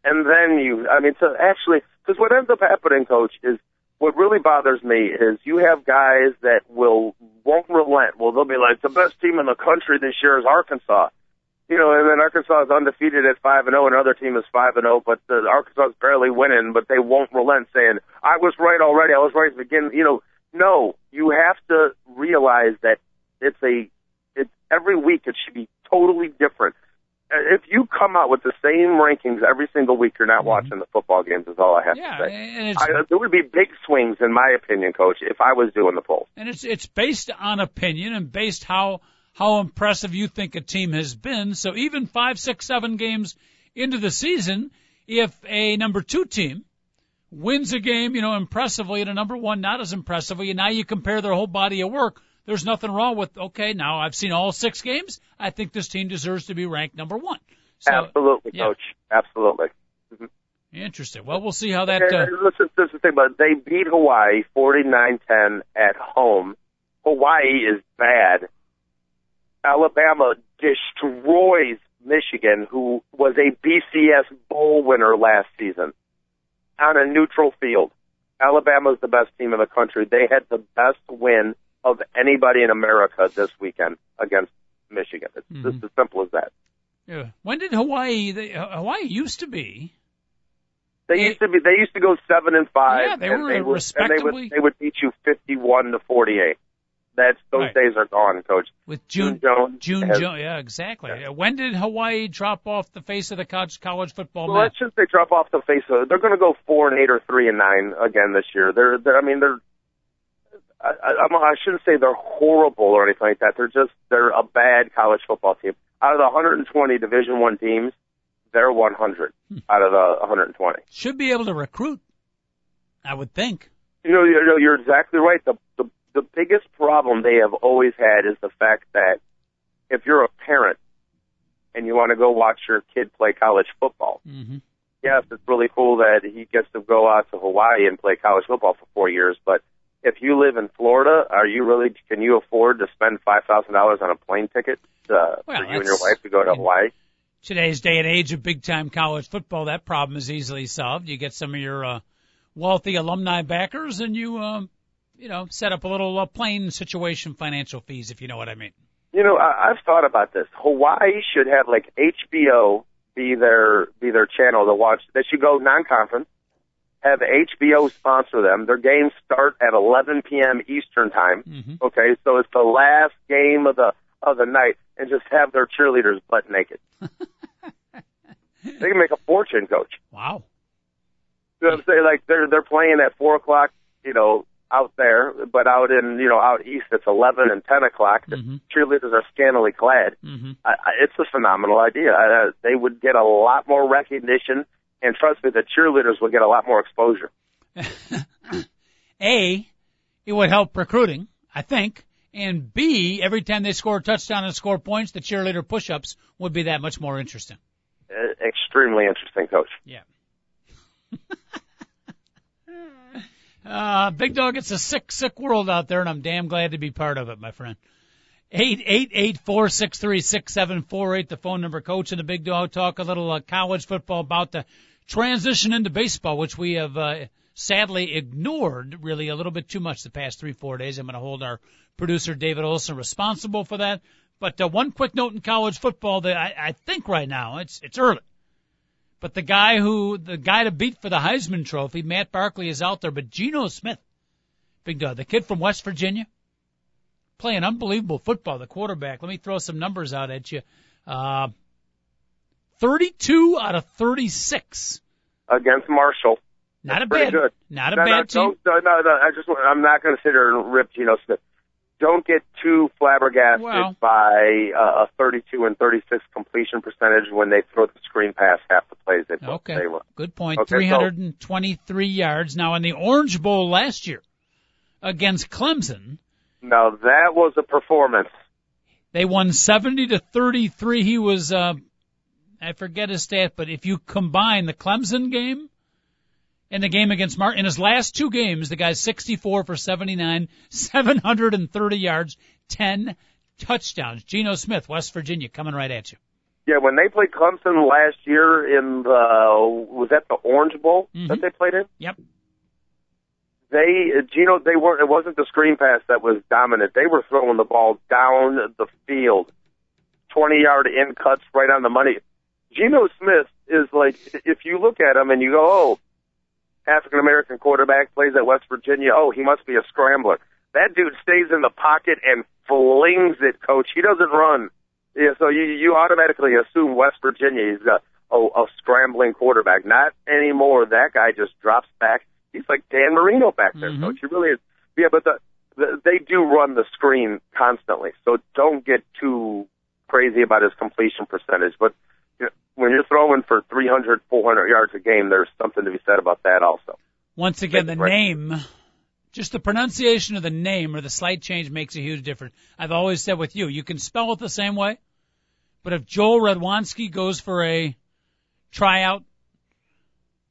And then you, I mean, so actually, because what ends up happening, Coach, is what really bothers me is you have guys that will, won't relent. Well, they'll be like, the best team in the country this year is Arkansas. You know, and then Arkansas is undefeated at five and oh, and another team is five and oh, but the Arkansas is barely winning, but they won't relent saying, I was right already, I was right at the beginning. You know, no, you have to realize that It's a, it's every week it should be totally different. if you come out with the same rankings every single week, you're not mm-hmm. watching the football games, is all I have yeah, to say. And it's, I, there would be big swings, in my opinion, Coach, if I was doing the polls. And it's it's based on opinion and based how how impressive you think a team has been. So even five, six, seven games into the season, if a number two team wins a game, you know, impressively, and a number one not as impressively, and now you compare their whole body of work, there's nothing wrong with, okay, now I've seen all six games, I think this team deserves to be ranked number one. So, absolutely, yeah. Coach. Absolutely. Mm-hmm. Interesting. Well, we'll see how that... Uh... Listen, this is the thing, but they beat Hawaii forty-nine ten at home. Hawaii is bad. Alabama destroys Michigan, who was a B C S Bowl winner last season, on a neutral field. Alabama's the best team in the country. They had the best win of anybody in America this weekend against Michigan. It's mm-hmm. just as simple as that. Yeah. When did Hawaii? They, Hawaii used to be. They it, used to be. They used to go seven and five. Yeah, they and were they would, respectably. And they, would, they would beat you fifty-one to forty-eight. That's those right. days are gone, Coach. With June, June, June has, June, yeah, exactly. Yeah. When did Hawaii drop off the face of the college, college football? Well, let's just say drop off the face of. They're going to go four and eight or three and nine again this year. They're, they're I mean, they're. I, I, I shouldn't say they're horrible or anything like that. They're just they're a bad college football team. Out of the one hundred twenty Division I teams, they're one hundred hmm. out of the one hundred twenty. Should be able to recruit, I would think. You know, you know, you're exactly right. The the The biggest problem they have always had is the fact that if you're a parent and you want to go watch your kid play college football, mm-hmm. yes, it's really cool that he gets to go out to Hawaii and play college football for four years. But if you live in Florida, are you really? Can you afford to spend five thousand dollars on a plane ticket to, well, for you and your wife to go to Hawaii? Today's day and age of big-time college football, that problem is easily solved. You get some of your uh, wealthy alumni backers, and you. Um, you know, set up a little uh, plane situation financial fees, if you know what I mean. You know, I, I've thought about this. Hawaii should have, like, H B O be their be their channel to watch. They should go non-conference, have H B O sponsor them. Their games start at eleven p.m. Eastern time, mm-hmm. okay? So it's the last game of the of the night, and just have their cheerleaders butt naked. They can make a fortune, Coach. Wow. You know what I'm saying? Like, they're, they're playing at four o'clock, you know, out there, but out in, you know, out east, it's eleven and ten o'clock. The mm-hmm. cheerleaders are scantily clad. Mm-hmm. I, I, it's a phenomenal idea. I, uh, they would get a lot more recognition, and trust me, the cheerleaders would get a lot more exposure. A, it would help recruiting, I think, and B, every time they score a touchdown and score points, the cheerleader push-ups would be that much more interesting. Uh, extremely interesting, Coach. Yeah. Uh, Big Dog, it's a sick, sick world out there, and I'm damn glad to be part of it, my friend. eight eight eight, four six three, six seven four eight, the phone number. Coach and the Big Dog talk a little uh, college football, about the transition into baseball, which we have uh, sadly ignored really a little bit too much the past three, four days. I'm going to hold our producer, David Olson, responsible for that. But uh, one quick note in college football that I, I think right now, it's it's early. But the guy who, the guy to beat for the Heisman Trophy, Matt Barkley, is out there. But Geno Smith, Big Dog, the kid from West Virginia, playing unbelievable football, the quarterback. Let me throw some numbers out at you. Uh, thirty-two out of thirty-six. Against Marshall. Not a bad, good. Not a no, bad no, team. No, no, no, I just, I'm not going to sit here and rip Geno Smith. Don't get too flabbergasted well, by uh, a thirty-two and thirty-six completion percentage when they throw the screen pass half the plays. They okay, play. Good point. Okay, three hundred twenty-three so, yards. Now, in the Orange Bowl last year against Clemson. Now, that was a performance. They won seventy to thirty-three. He was, uh, I forget his stat, but if you combine the Clemson game in the game against Martin, in his last two games, the guy's sixty-four for seventy-nine, seven hundred thirty yards, ten touchdowns. Geno Smith, West Virginia, coming right at you. Yeah, when they played Clemson last year in the, was that the Orange Bowl mm-hmm. that they played in? Yep. They, Geno, they weren't, it wasn't the screen pass that was dominant. They were throwing the ball down the field. twenty-yard in cuts right on the money. Geno Smith is like, if you look at him and you go, oh, African-American quarterback plays at West Virginia. Oh, he must be a scrambler. That dude stays in the pocket and flings it, Coach. He doesn't run. Yeah, so you, you automatically assume West Virginia is a, a, a scrambling quarterback. Not anymore. That guy just drops back. He's like Dan Marino back there, mm-hmm. Coach. He really is. Yeah, but the, the, they do run the screen constantly, so don't get too crazy about his completion percentage. But you know, when you're throwing for three hundred, four hundred yards a game, there's something to be said about that also. Once again, the right. name, just the pronunciation of the name or the slight change makes a huge difference. I've always said with you, you can spell it the same way. But if Joel Radwanski goes for a tryout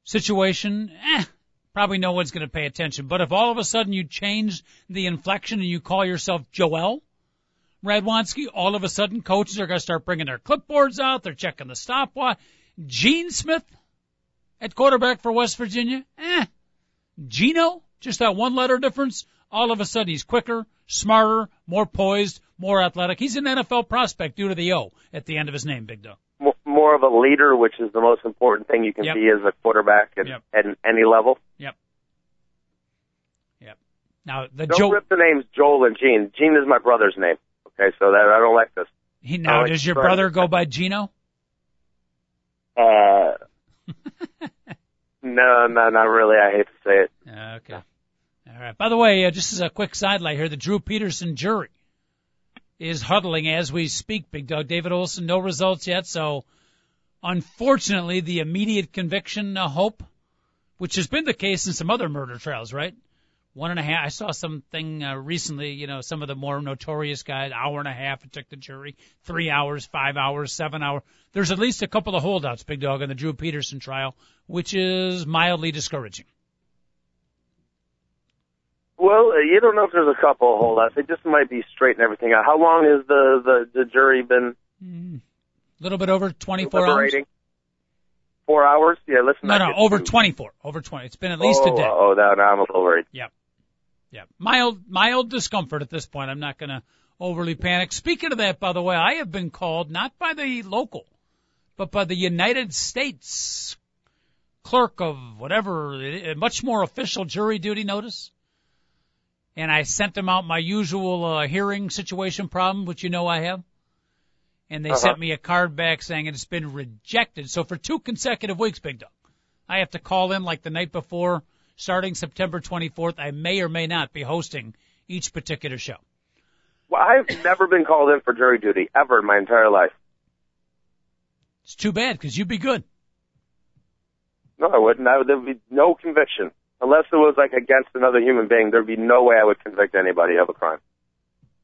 situation, eh, probably no one's going to pay attention. But if all of a sudden you change the inflection and you call yourself Joel Radwanski, all of a sudden coaches are going to start bringing their clipboards out. They're checking the stopwatch. Gene Smith at quarterback for West Virginia, eh. Geno, just that one letter difference. All of a sudden he's quicker, smarter, more poised, more athletic. He's an N F L prospect due to the O at the end of his name, Big Dog. More of a leader, which is the most important thing you can yep. be as a quarterback at, yep. at any level. Yep. Yep. Now the don't jo- rip the names Joel and Gene. Gene is my brother's name. Okay, so that I don't like this. He, now, like does your brother him. go by Geno? Uh. No, no, not really. I hate to say it. Okay. All right. By the way, uh, just as a quick sidelight here, the Drew Peterson jury is huddling as we speak, Big Dog. David Olson, no results yet. So, unfortunately, the immediate conviction uh, hope, which has been the case in some other murder trials, right? One and a half. I saw something uh, recently, you know, some of the more notorious guys, hour and a half it took the jury, three hours, five hours, seven hours. There's at least a couple of holdouts, Big Dog, in the Drew Peterson trial, which is mildly discouraging. Well, you don't know if there's a couple of holdouts. It just might be straightening everything out. How long has the, the, the jury been? Mm, a little bit over twenty-four hours. Four hours? Yeah, let's not. No, no, over too. twenty-four. Over twenty. It's been at least oh, a day. Oh, no, no, I'm a little worried. Yep. Yeah, mild, mild discomfort at this point. I'm not going to overly panic. Speaking of that, by the way, I have been called not by the local, but by the United States clerk of whatever, a much more official jury duty notice. And I sent them out my usual uh, hearing situation problem, which you know I have. And they uh-huh. sent me a card back saying it's been rejected. So for two consecutive weeks, Big Dog, I have to call in like the night before. Starting September twenty-fourth, I may or may not be hosting each particular show. Well, I've never been called in for jury duty, ever in my entire life. It's too bad, because you'd be good. No, I wouldn't. I would, there would be no conviction. Unless it was, like, against another human being, there would be no way I would convict anybody of a crime.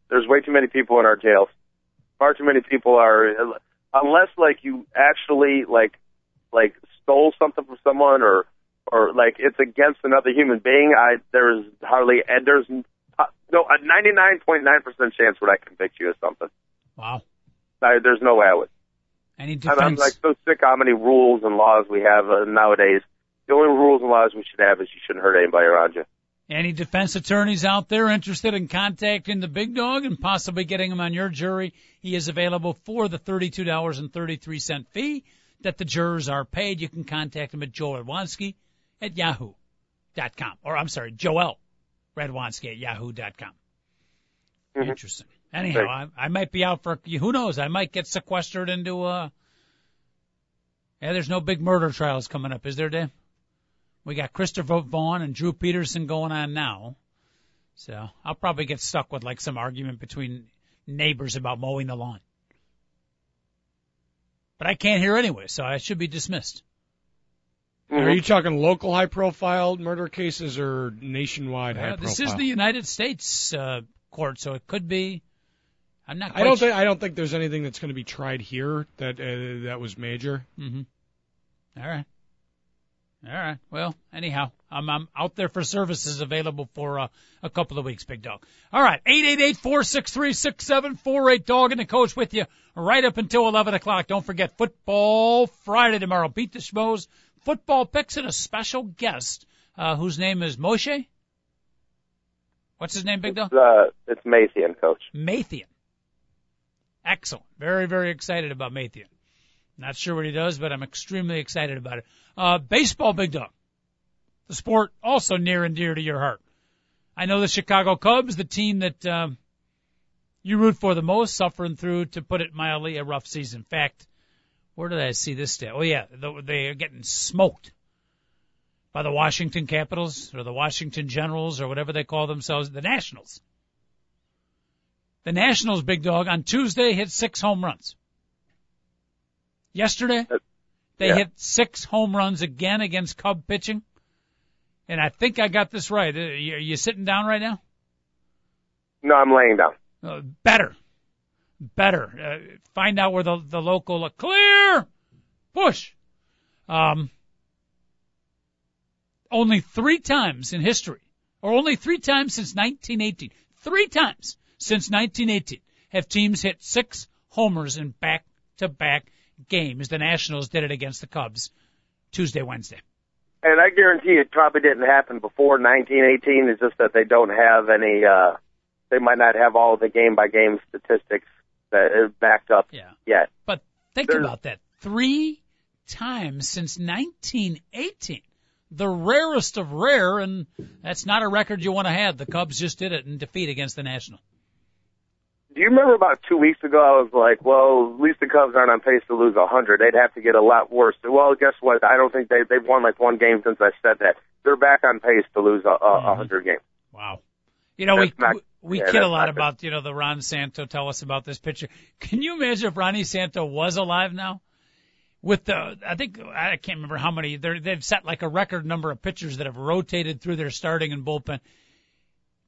There's way too many people in our jails. Far too many people are... Unless, like, you actually, like, like stole something from someone or... or like it's against another human being, I there's hardly, and there's uh, no a ninety-nine point nine percent chance would I convict you of something. Wow. I, there's no way I would. Any defense? I'm, I'm like so sick how many rules and laws we have uh, nowadays. The only rules and laws we should have is you shouldn't hurt anybody around you. Any defense attorneys out there interested in contacting the Big Dog and possibly getting him on your jury? He is available for the thirty-two dollars and thirty-three cents fee that the jurors are paid. You can contact him at Joel Radwanski at yahoo dot com. Or, I'm sorry, Joel Radwanski at yahoo dot com. Mm-hmm. Interesting. Anyhow, I, I might be out for, who knows, I might get sequestered into, uh, yeah, there's no big murder trials coming up, is there, Dave? We got Christopher Vaughn and Drew Peterson going on now. So, I'll probably get stuck with, like, some argument between neighbors about mowing the lawn. But I can't hear anyway, so I should be dismissed. Mm-hmm. Are you talking local high-profile murder cases or nationwide uh, high-profile? This is the United States uh, court, so it could be. I'm not. Quite I don't sure. think. I don't think there's anything that's going to be tried here that uh, that was major. Mm-hmm. All right. All right. Well, anyhow, I'm I'm out there for services available for uh, a couple of weeks, Big Dog. All right, eight eight eight four six three six seven four eight. Dog and the Coach with you right up until eleven o'clock. Don't forget Football Friday tomorrow. Beat the Schmoes. Football picks and a special guest uh, whose name is Moshe. What's his name, Big Dog? It's, uh, it's Mathien, Coach. Mathien. Excellent. Very, very excited about Mathien. Not sure what he does, but I'm extremely excited about it. Uh, baseball, Big Dog. The sport also near and dear to your heart. I know the Chicago Cubs, the team that um, you root for the most, suffering through, to put it mildly, a rough season. In fact, where did I see this stat? Oh, yeah, they are getting smoked by the Washington Capitals or the Washington Generals or whatever they call themselves, the Nationals. The Nationals, big dog, on Tuesday hit six home runs. Yesterday, they yeah. hit six home runs again against Cub pitching. And I think I got this right. Are you sitting down right now? No, I'm laying down. Uh, better. Better. Uh, find out where the, the local, clear, push. Um, only three times in history, or only three times since nineteen eighteen, three times since nineteen eighteen have teams hit six homers in back-to-back games. The Nationals did it against the Cubs Tuesday, Wednesday. And I guarantee it probably didn't happen before nineteen eighteen. It's just that they don't have any, uh, they might not have all the game-by-game statistics that is backed up yeah. yet. But think There's... about that. Three times since nineteen eighteen. The rarest of rare, and that's not a record you want to have. The Cubs just did it in defeat against the Nationals. Do you remember about two weeks ago, I was like, well, at least the Cubs aren't on pace to lose one hundred. They'd have to get a lot worse. Well, guess what? I don't think they, they've won like one game since I said that. They're back on pace to lose a, a mm-hmm. one hundred games. Wow. You know, that's we not, we yeah, kid a lot about, good. you know, the Ron Santo, tell us about this picture. Can you imagine if Ronnie Santo was alive now? With the, I think, I can't remember how many, they've set like a record number of pitchers that have rotated through their starting and bullpen.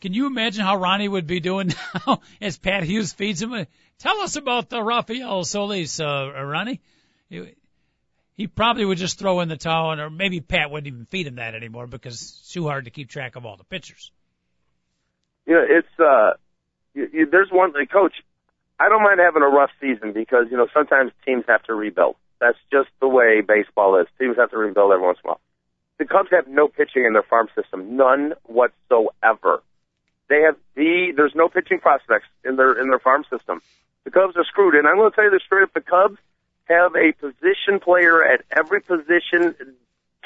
Can you imagine how Ronnie would be doing now as Pat Hughes feeds him? Tell us about the Rafael Solis, uh, Ronnie. He, he probably would just throw in the towel, and, or maybe Pat wouldn't even feed him that anymore because it's too hard to keep track of all the pitchers. You know, it's, uh, you, you, there's one thing, Coach, I don't mind having a rough season because, you know, sometimes teams have to rebuild. That's just the way baseball is. Teams have to rebuild every once in a while. The Cubs have no pitching in their farm system, none whatsoever. They have the there's no pitching prospects in their in their farm system. The Cubs are screwed, and I'm going to tell you this straight up: the Cubs have a position player at every position,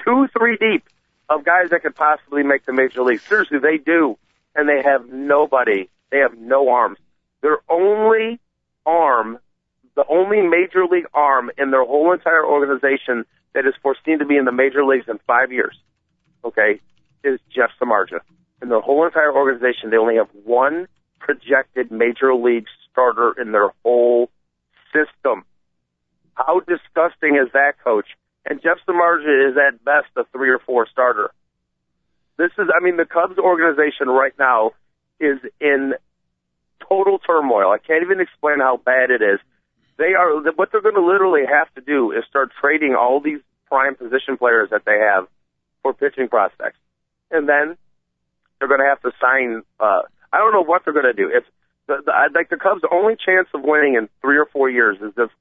two, three deep of guys that could possibly make the major league. Seriously, they do, and they have nobody. They have no arms. Their only arm, the only major league arm in their whole entire organization that is foreseen to be in the major leagues in five years, okay, is Jeff Samardzija. In their whole entire organization, they only have one projected major league starter in their whole system. How disgusting is that, Coach? And Jeff Samardzija is at best a three or four starter. This is, I mean, the Cubs organization right now is in total turmoil. I can't even explain how bad it is. They are, what they're going to literally have to do is start trading all these prime position players that they have for pitching prospects. And then they're going to have to sign, uh, I don't know what they're going to do. If the, the, like the Cubs' only chance of winning in three or four years is if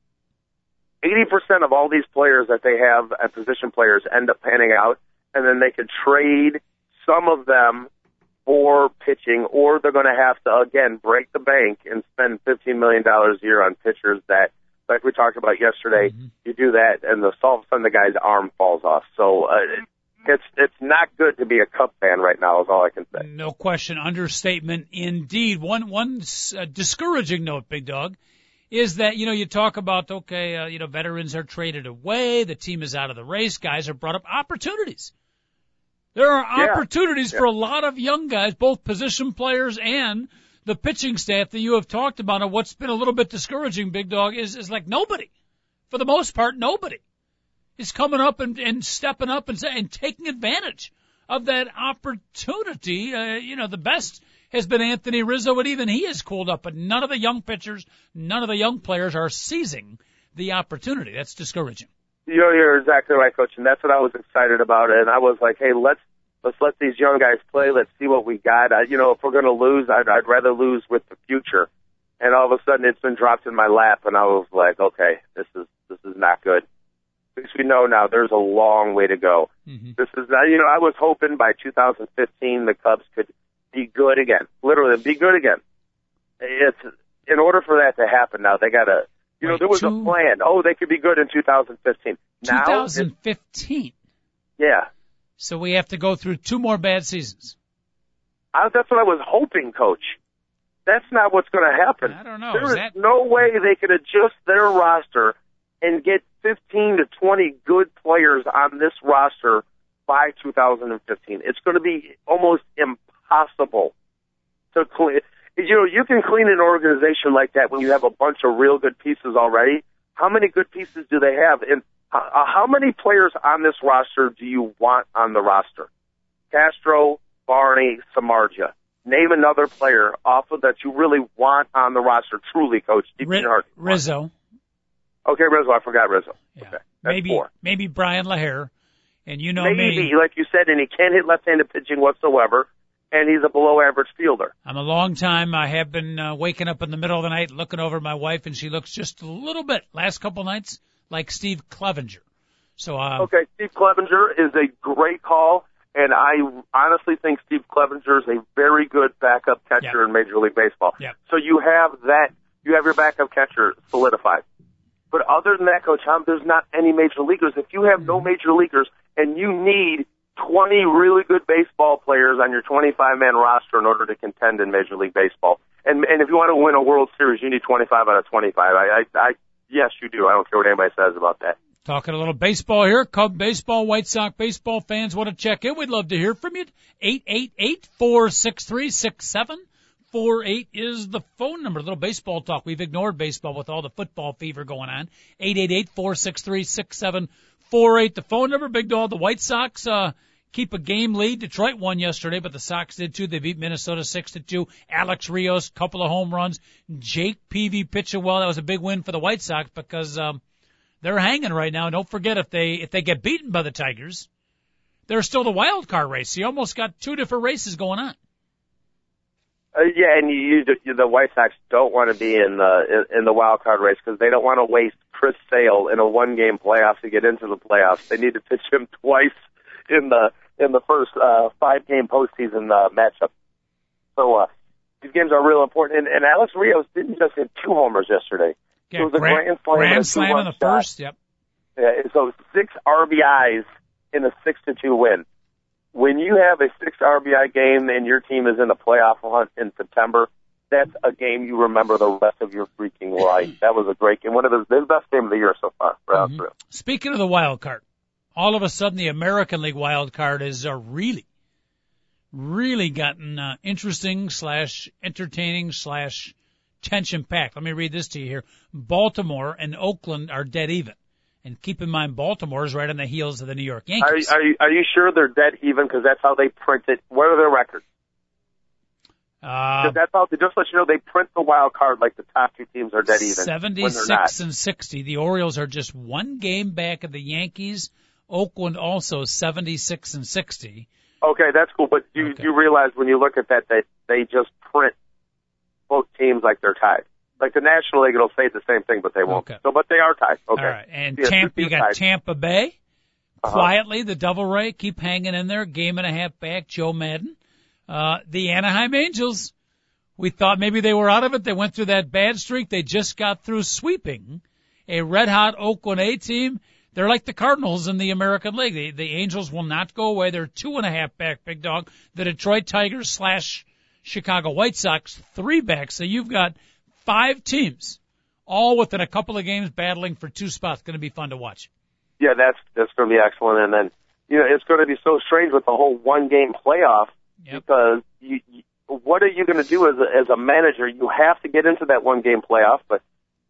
eighty percent of all these players that they have at position players end up panning out, and then they could trade some of them for pitching, or they're going to have to, again, break the bank and spend fifteen million dollars a year on pitchers that, like we talked about yesterday, mm-hmm. you do that, and the, all of a sudden the guy's arm falls off. So uh, it's it's not good to be a Cub fan right now is all I can say. No question. Understatement indeed. One, one uh, discouraging note, Big Dog, is that, you know, you talk about, okay, uh, you know, veterans are traded away, the team is out of the race, guys are brought up, opportunities. There are opportunities yeah, yeah. for a lot of young guys, both position players and the pitching staff that you have talked about. And what's been a little bit discouraging, Big Dog, is, is like nobody, for the most part, nobody is coming up and, and stepping up and, and taking advantage of that opportunity. Uh, you know, the best has been Anthony Rizzo, and even he has cooled up. But none of the young pitchers, none of the young players are seizing the opportunity. That's discouraging. You're, you're exactly right, Coach, and that's what I was excited about. And I was like, hey, let's let's let these young guys play. Let's see what we got. I, you know, if we're going to lose, I'd, I'd rather lose with the future. And all of a sudden, it's been dropped in my lap, and I was like, okay, this is this is not good. At least we know now there's a long way to go. Mm-hmm. This is not, you know, I was hoping by two thousand fifteen the Cubs could be good again, literally be good again. It's in order for that to happen now, they got to. You know, there was a plan. Oh, they could be good in two thousand fifteen. Now, two thousand fifteen? Yeah. So we have to go through two more bad seasons. I, that's what I was hoping, Coach. That's not what's going to happen. I don't know. There is, is that... no way they could adjust their roster and get fifteen to twenty good players on this roster by two thousand fifteen. It's going to be almost impossible to clean. You know, you can clean an organization like that when you have a bunch of real good pieces already. How many good pieces do they have? And how many players on this roster do you want on the roster? Castro, Barney, Samardzija. Name another player off of that you really want on the roster, truly, Coach. Deep in your heart. Rizzo. Okay, Rizzo. I forgot Rizzo. Yeah. Okay. Maybe four. Maybe Brian Laher. And you know Maybe, me. like you said, and he can't hit left-handed pitching whatsoever, and he's a below-average fielder. I'm a long time. I have been uh, waking up in the middle of the night looking over at my wife, and she looks just a little bit, last couple nights, like Steve Clevenger. So, uh, okay, Steve Clevenger is a great call. And I honestly think Steve Clevenger is a very good backup catcher yep. in Major League Baseball. Yep. So you have that, you have your backup catcher solidified. But other than that, Coach Tom, there's not any major leaguers. If you have no major leaguers and you need twenty really good baseball players on your twenty-five man roster in order to contend in Major League Baseball, and and if you want to win a World Series, you need twenty-five out of twenty-five. I, I, I yes, you do. I don't care what anybody says about that. Talking a little baseball here, Cub baseball, White Sox baseball fans want to check in. We'd love to hear from you. eight eight eight, four six three, six seven four eight is the phone number. A little baseball talk. We've ignored baseball with all the football fever going on. eight eight eight, four six three, six seven four eight. The phone number, Big Dog. The White Sox uh, keep a game lead. Detroit won yesterday, but the Sox did too. They beat Minnesota six to two. Alex Rios, couple of home runs. Jake Peavy pitching well. That was a big win for the White Sox because um, – they're hanging right now. Don't forget, if they if they get beaten by the Tigers, they're still the wild card race. You almost got two different races going on. Uh, yeah, and you, you, the White Sox don't want to be in the in, in the wild card race because they don't want to waste Chris Sale in a one game playoff to get into the playoffs. They need to pitch him twice in the in the first uh, five game postseason uh, matchup. So uh, these games are real important. And, and Alex Rios didn't just hit two homers yesterday. Yeah, it was a grand, grand slam, grand slam in the shot. first, yep. Yeah, so six R B Is in a six to two win. When you have a six R B I game and your team is in the playoff hunt in September, that's a game you remember the rest of your freaking life. That was a great game. One of the best game of the year so far. Right mm-hmm. Speaking of the wild card, all of a sudden the American League wild card has uh, really, really gotten uh, interesting slash entertaining slash tension packed. Let me read this to you here. Baltimore and Oakland are dead even. And keep in mind, Baltimore is right on the heels of the New York Yankees. Are, are, you, are you sure they're dead even? Because that's how they print it. What are their records? Uh, that's how they, just let you know, they print the wild card like the top two teams are dead even. seventy-six and sixty. The Orioles are just one game back of the Yankees. Oakland also seventy-six and sixty. Okay, that's cool. But you, okay. you realize when you look at that, that they just print both teams like they're tied. Like the National League, it'll say the same thing, but they won't. Okay. So, but they are tied. Okay. All right. And yeah, Tampa, you got tied. Tampa Bay. Uh-huh. Quietly, the Devil Ray keep hanging in there. Game and a half back, Joe Madden. Uh, the Anaheim Angels, we thought maybe they were out of it. They went through that bad streak. They just got through sweeping a red-hot Oakland A team. They're like the Cardinals in the American League. The, the Angels will not go away. They're two and a half back, Big Dog. The Detroit Tigers slash Chicago White Sox, three back. So you've got five teams, all within a couple of games, battling for two spots. Going to be fun to watch. Yeah, that's that's going to be excellent. And then, you know, it's going to be so strange with the whole one-game playoff yep. because you, you, what are you going to do as a, as a manager? You have to get into that one-game playoff, but,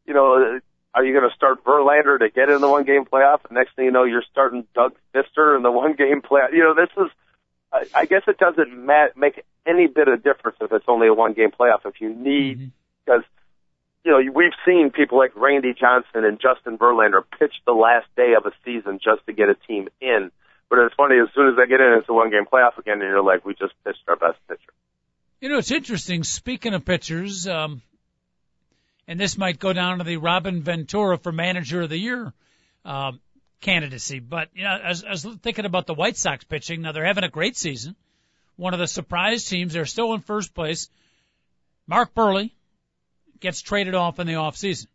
you know, are you going to start Verlander to get in the one-game playoff? The next thing you know, you're starting Doug Fister in the one-game playoff. You know, this is, I, I guess it doesn't mat- make any bit of difference if it's only a one-game playoff. If you need, because mm-hmm. you know we've seen people like Randy Johnson and Justin Verlander pitch the last day of a season just to get a team in. But it's funny, as soon as they get in, it's a one-game playoff again, and you're like, we just pitched our best pitcher. You know, it's interesting. Speaking of pitchers, um, and this might go down to the Robin Ventura for Manager of the Year um, candidacy. But you know, I was, I was thinking about the White Sox pitching. Now they're having a great season. One of the surprise teams. They're still in first place. Mark Burley gets traded off in the offseason.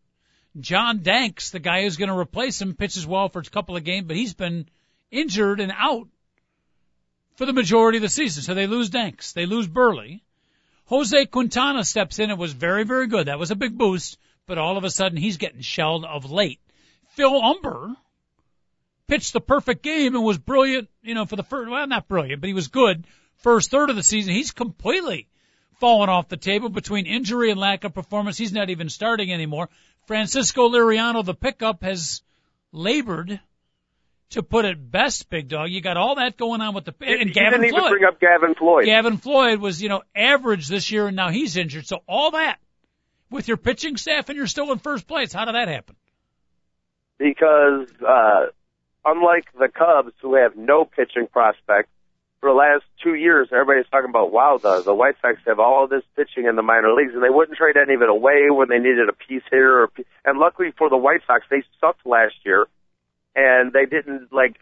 John Danks, the guy who's going to replace him, pitches well for a couple of games, but he's been injured and out for the majority of the season. So they lose Danks. They lose Burley. Jose Quintana steps in and was very, very good. That was a big boost, but all of a sudden he's getting shelled of late. Phil Umber pitched the perfect game and was brilliant, you know, for the first, well, not brilliant, but he was good first third of the season. He's completely fallen off the table between injury and lack of performance. He's not even starting anymore. Francisco Liriano, the pickup, has labored, to put it best, big dog. You got all that going on with the, and he Gavin didn't even Floyd. bring up Gavin Floyd. Gavin Floyd was, you know, average this year, and now he's injured. So all that with your pitching staff, and you're still in first place. How did that happen? Because uh, unlike the Cubs, who have no pitching prospect, for the last two years, everybody's talking about, wow, the, the White Sox have all this pitching in the minor leagues, and they wouldn't trade any of it away when they needed a piece here. Or a piece. And luckily for the White Sox, they sucked last year, and they didn't, like,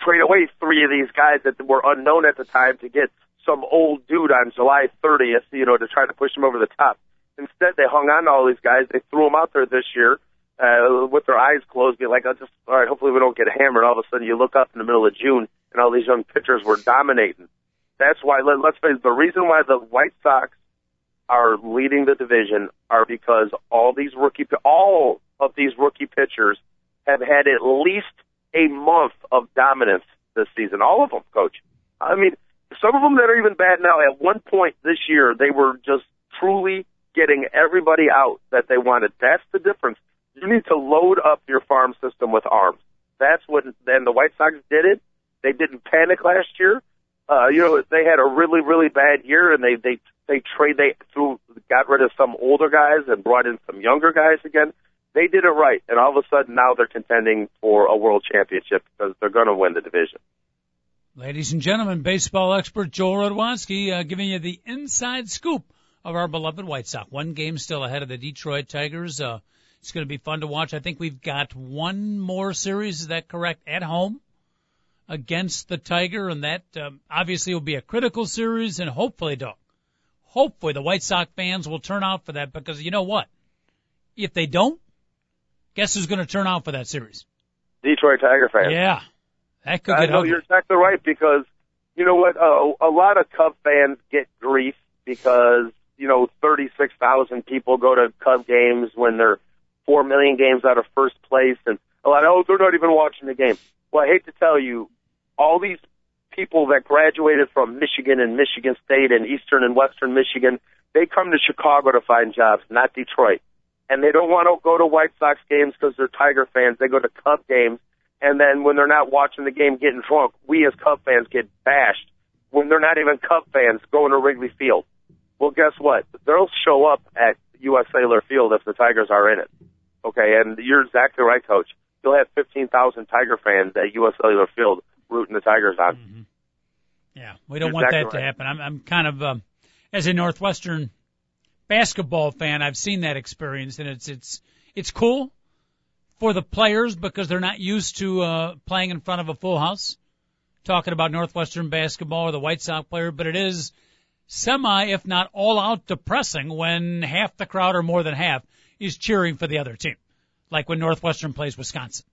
trade away three of these guys that were unknown at the time to get some old dude on July thirtieth, you know, to try to push him over the top. Instead, they hung on to all these guys. They threw them out there this year uh, with their eyes closed, being like, I'll just, all right, hopefully we don't get hammered. All of a sudden, you look up in the middle of June, and all these young pitchers were dominating. That's why, let's face it, the reason why the White Sox are leading the division are because all these rookie, all of these rookie pitchers have had at least a month of dominance this season. All of them, Coach. I mean, some of them that are even bad now, at one point this year, they were just truly getting everybody out that they wanted. That's the difference. You need to load up your farm system with arms. That's what, and the White Sox did it. They didn't panic last year. Uh, you know, they had a really, really bad year, and they they they trade they threw got rid of some older guys and brought in some younger guys again. They did it right, and all of a sudden now they're contending for a world championship because they're going to win the division. Ladies and gentlemen, baseball expert Joel Radwanski uh, giving you the inside scoop of our beloved White Sox. One game still ahead of the Detroit Tigers. Uh, it's going to be fun to watch. I think we've got one more series. Is that correct? At home against the Tiger, and that um, obviously will be a critical series, and hopefully, Doug, hopefully the White Sox fans will turn out for that, because you know what? If they don't, guess who's going to turn out for that series? Detroit Tiger fans. Yeah. That could get I know ugly. You're exactly right, because, you know what, uh, a lot of Cub fans get grief because, you know, thirty-six thousand people go to Cub games when they're four million games out of first place, and a lot of, oh, they're not even watching the game. Well, I hate to tell you, all these people that graduated from Michigan and Michigan State and Eastern and Western Michigan, they come to Chicago to find jobs, not Detroit. And they don't want to go to White Sox games because they're Tiger fans. They go to Cub games, and then when they're not watching the game getting drunk, we as Cub fans get bashed when they're not even Cub fans going to Wrigley Field. Well, guess what? They'll show up at U S Cellular Field if the Tigers are in it. Okay, and you're exactly right, Coach. You'll have fifteen thousand Tiger fans at U S Cellular Field rooting the Tigers on. Mm-hmm. Yeah, we don't You're want exactly that right. to happen. I'm, I'm kind of, um, as a Northwestern basketball fan, I've seen that experience, and it's it's it's cool for the players because they're not used to uh, playing in front of a full house, talking about Northwestern basketball or the White Sox player, but it is semi, if not all-out depressing when half the crowd or more than half is cheering for the other team. Like when Northwestern plays Wisconsin.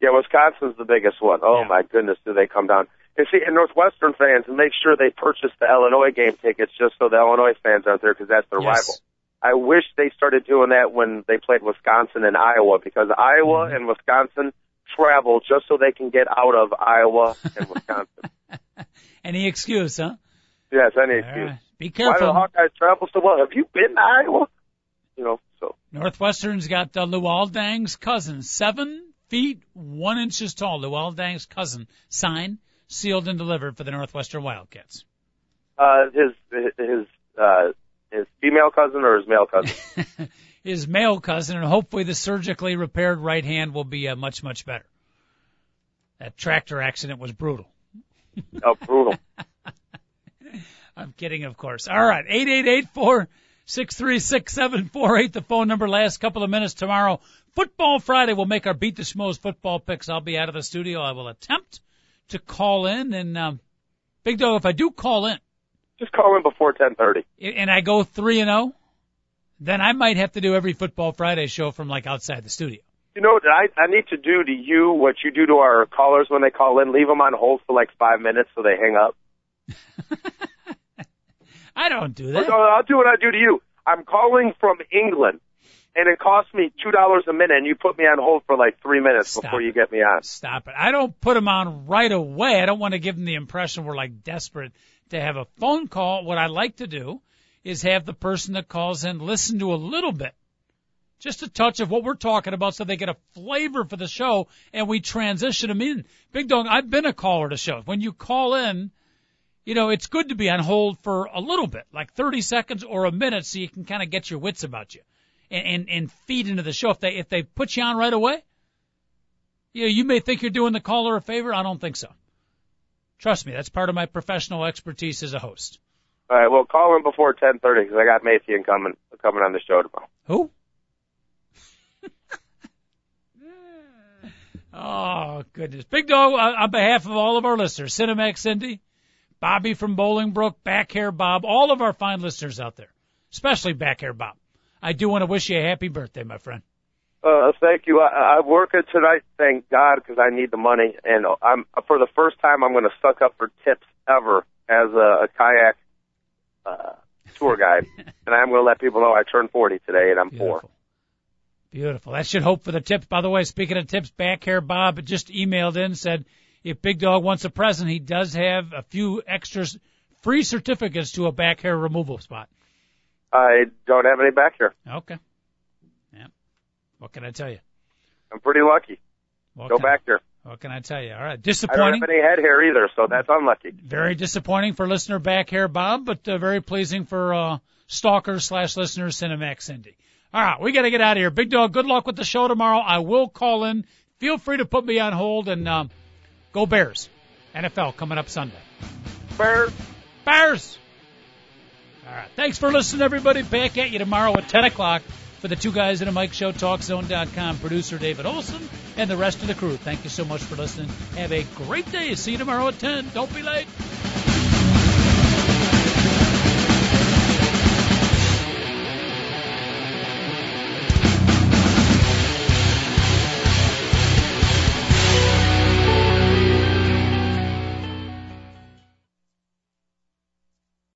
Yeah, Wisconsin's the biggest one. Oh, yeah. My goodness, do they come down. And see, and Northwestern fans, make sure they purchase the Illinois game tickets just so the Illinois fans aren't there because that's their yes. rival. I wish they started doing that when they played Wisconsin and Iowa, because Iowa mm-hmm. and Wisconsin travel just so they can get out of Iowa and Wisconsin. Any excuse, huh? Yes, any excuse. Right. Be careful. Why do the Hawkeyes travel so well? Have you been to Iowa? You know, so. Northwestern's got uh, Lou Aldang's cousin, seven feet, one inches tall. Lou Aldang's cousin, signed, sealed, and delivered for the Northwestern Wildcats. Uh, his, his, uh, his female cousin or his male cousin? His male cousin, and hopefully the surgically repaired right hand will be uh, much, much better. That tractor accident was brutal. Oh, brutal. I'm kidding, of course. All right, eight eight eight, four Six three six seven four eight. The phone number. Last couple of minutes tomorrow. Football Friday. We'll make our Beat the Schmoes football picks. I'll be out of the studio. I will attempt to call in. And um, Big Dog, if I do call in, just call in before ten thirty. And I go three and zero, then I might have to do every Football Friday show from like outside the studio. You know what I, I need to do to you what you do to our callers when they call in. Leave them on hold for like five minutes so they hang up. I don't do that. I'll do what I do to you. I'm calling from England, and it costs me two dollars a minute, and you put me on hold for like three minutes Stop before it. you get me on. Stop it. I don't put them on right away. I don't want to give them the impression we're like desperate to have a phone call. What I like to do is have the person that calls in listen to a little bit, just a touch of what we're talking about so they get a flavor for the show, and we transition them in. Big Dog, I've been a caller to shows. When you call in, you know, it's good to be on hold for a little bit, like thirty seconds or a minute, so you can kind of get your wits about you and, and, and feed into the show. If they, if they put you on right away, you know, you may think you're doing the caller a favor. I don't think so. Trust me, that's part of my professional expertise as a host. All right, well, call in before ten thirty because I got Mathien coming, coming on the show tomorrow. Who? Oh, goodness. Big Dog, on behalf of all of our listeners, Cinemax Cindy, Bobby from Bolingbrook, Back Hair Bob, all of our fine listeners out there, especially Back Hair Bob, I do want to wish you a happy birthday, my friend. Uh, thank you. I, I work it tonight, thank God, because I need the money. And I'm for the first time, I'm going to suck up for tips ever as a, a kayak uh, tour guide. And I'm going to let people know I turned forty today and I'm Beautiful. poor. Beautiful. That should hope for the tips. By the way, speaking of tips, Back Hair Bob just emailed in, said if Big Dog wants a present, he does have a few extra free certificates to a back hair removal spot. I don't have any back hair. Okay. Yeah. What can I tell you? I'm pretty lucky. What Go back I, hair. What can I tell you? All right. Disappointing. I don't have any head hair either, so that's unlucky. Very disappointing for listener Back Hair Bob, but uh, very pleasing for uh, stalker slash listener Cinemax Cindy. All right, we got to get out of here. Big Dog, good luck with the show tomorrow. I will call in. Feel free to put me on hold, and um, go Bears. N F L coming up Sunday. Bears. Bears. All right, thanks for listening, everybody. Back at you tomorrow at ten o'clock for the Two Guys and a Mic Show, talk zone dot com. Producer David Olson and the rest of the crew, thank you so much for listening. Have a great day. See you tomorrow at ten. Don't be late.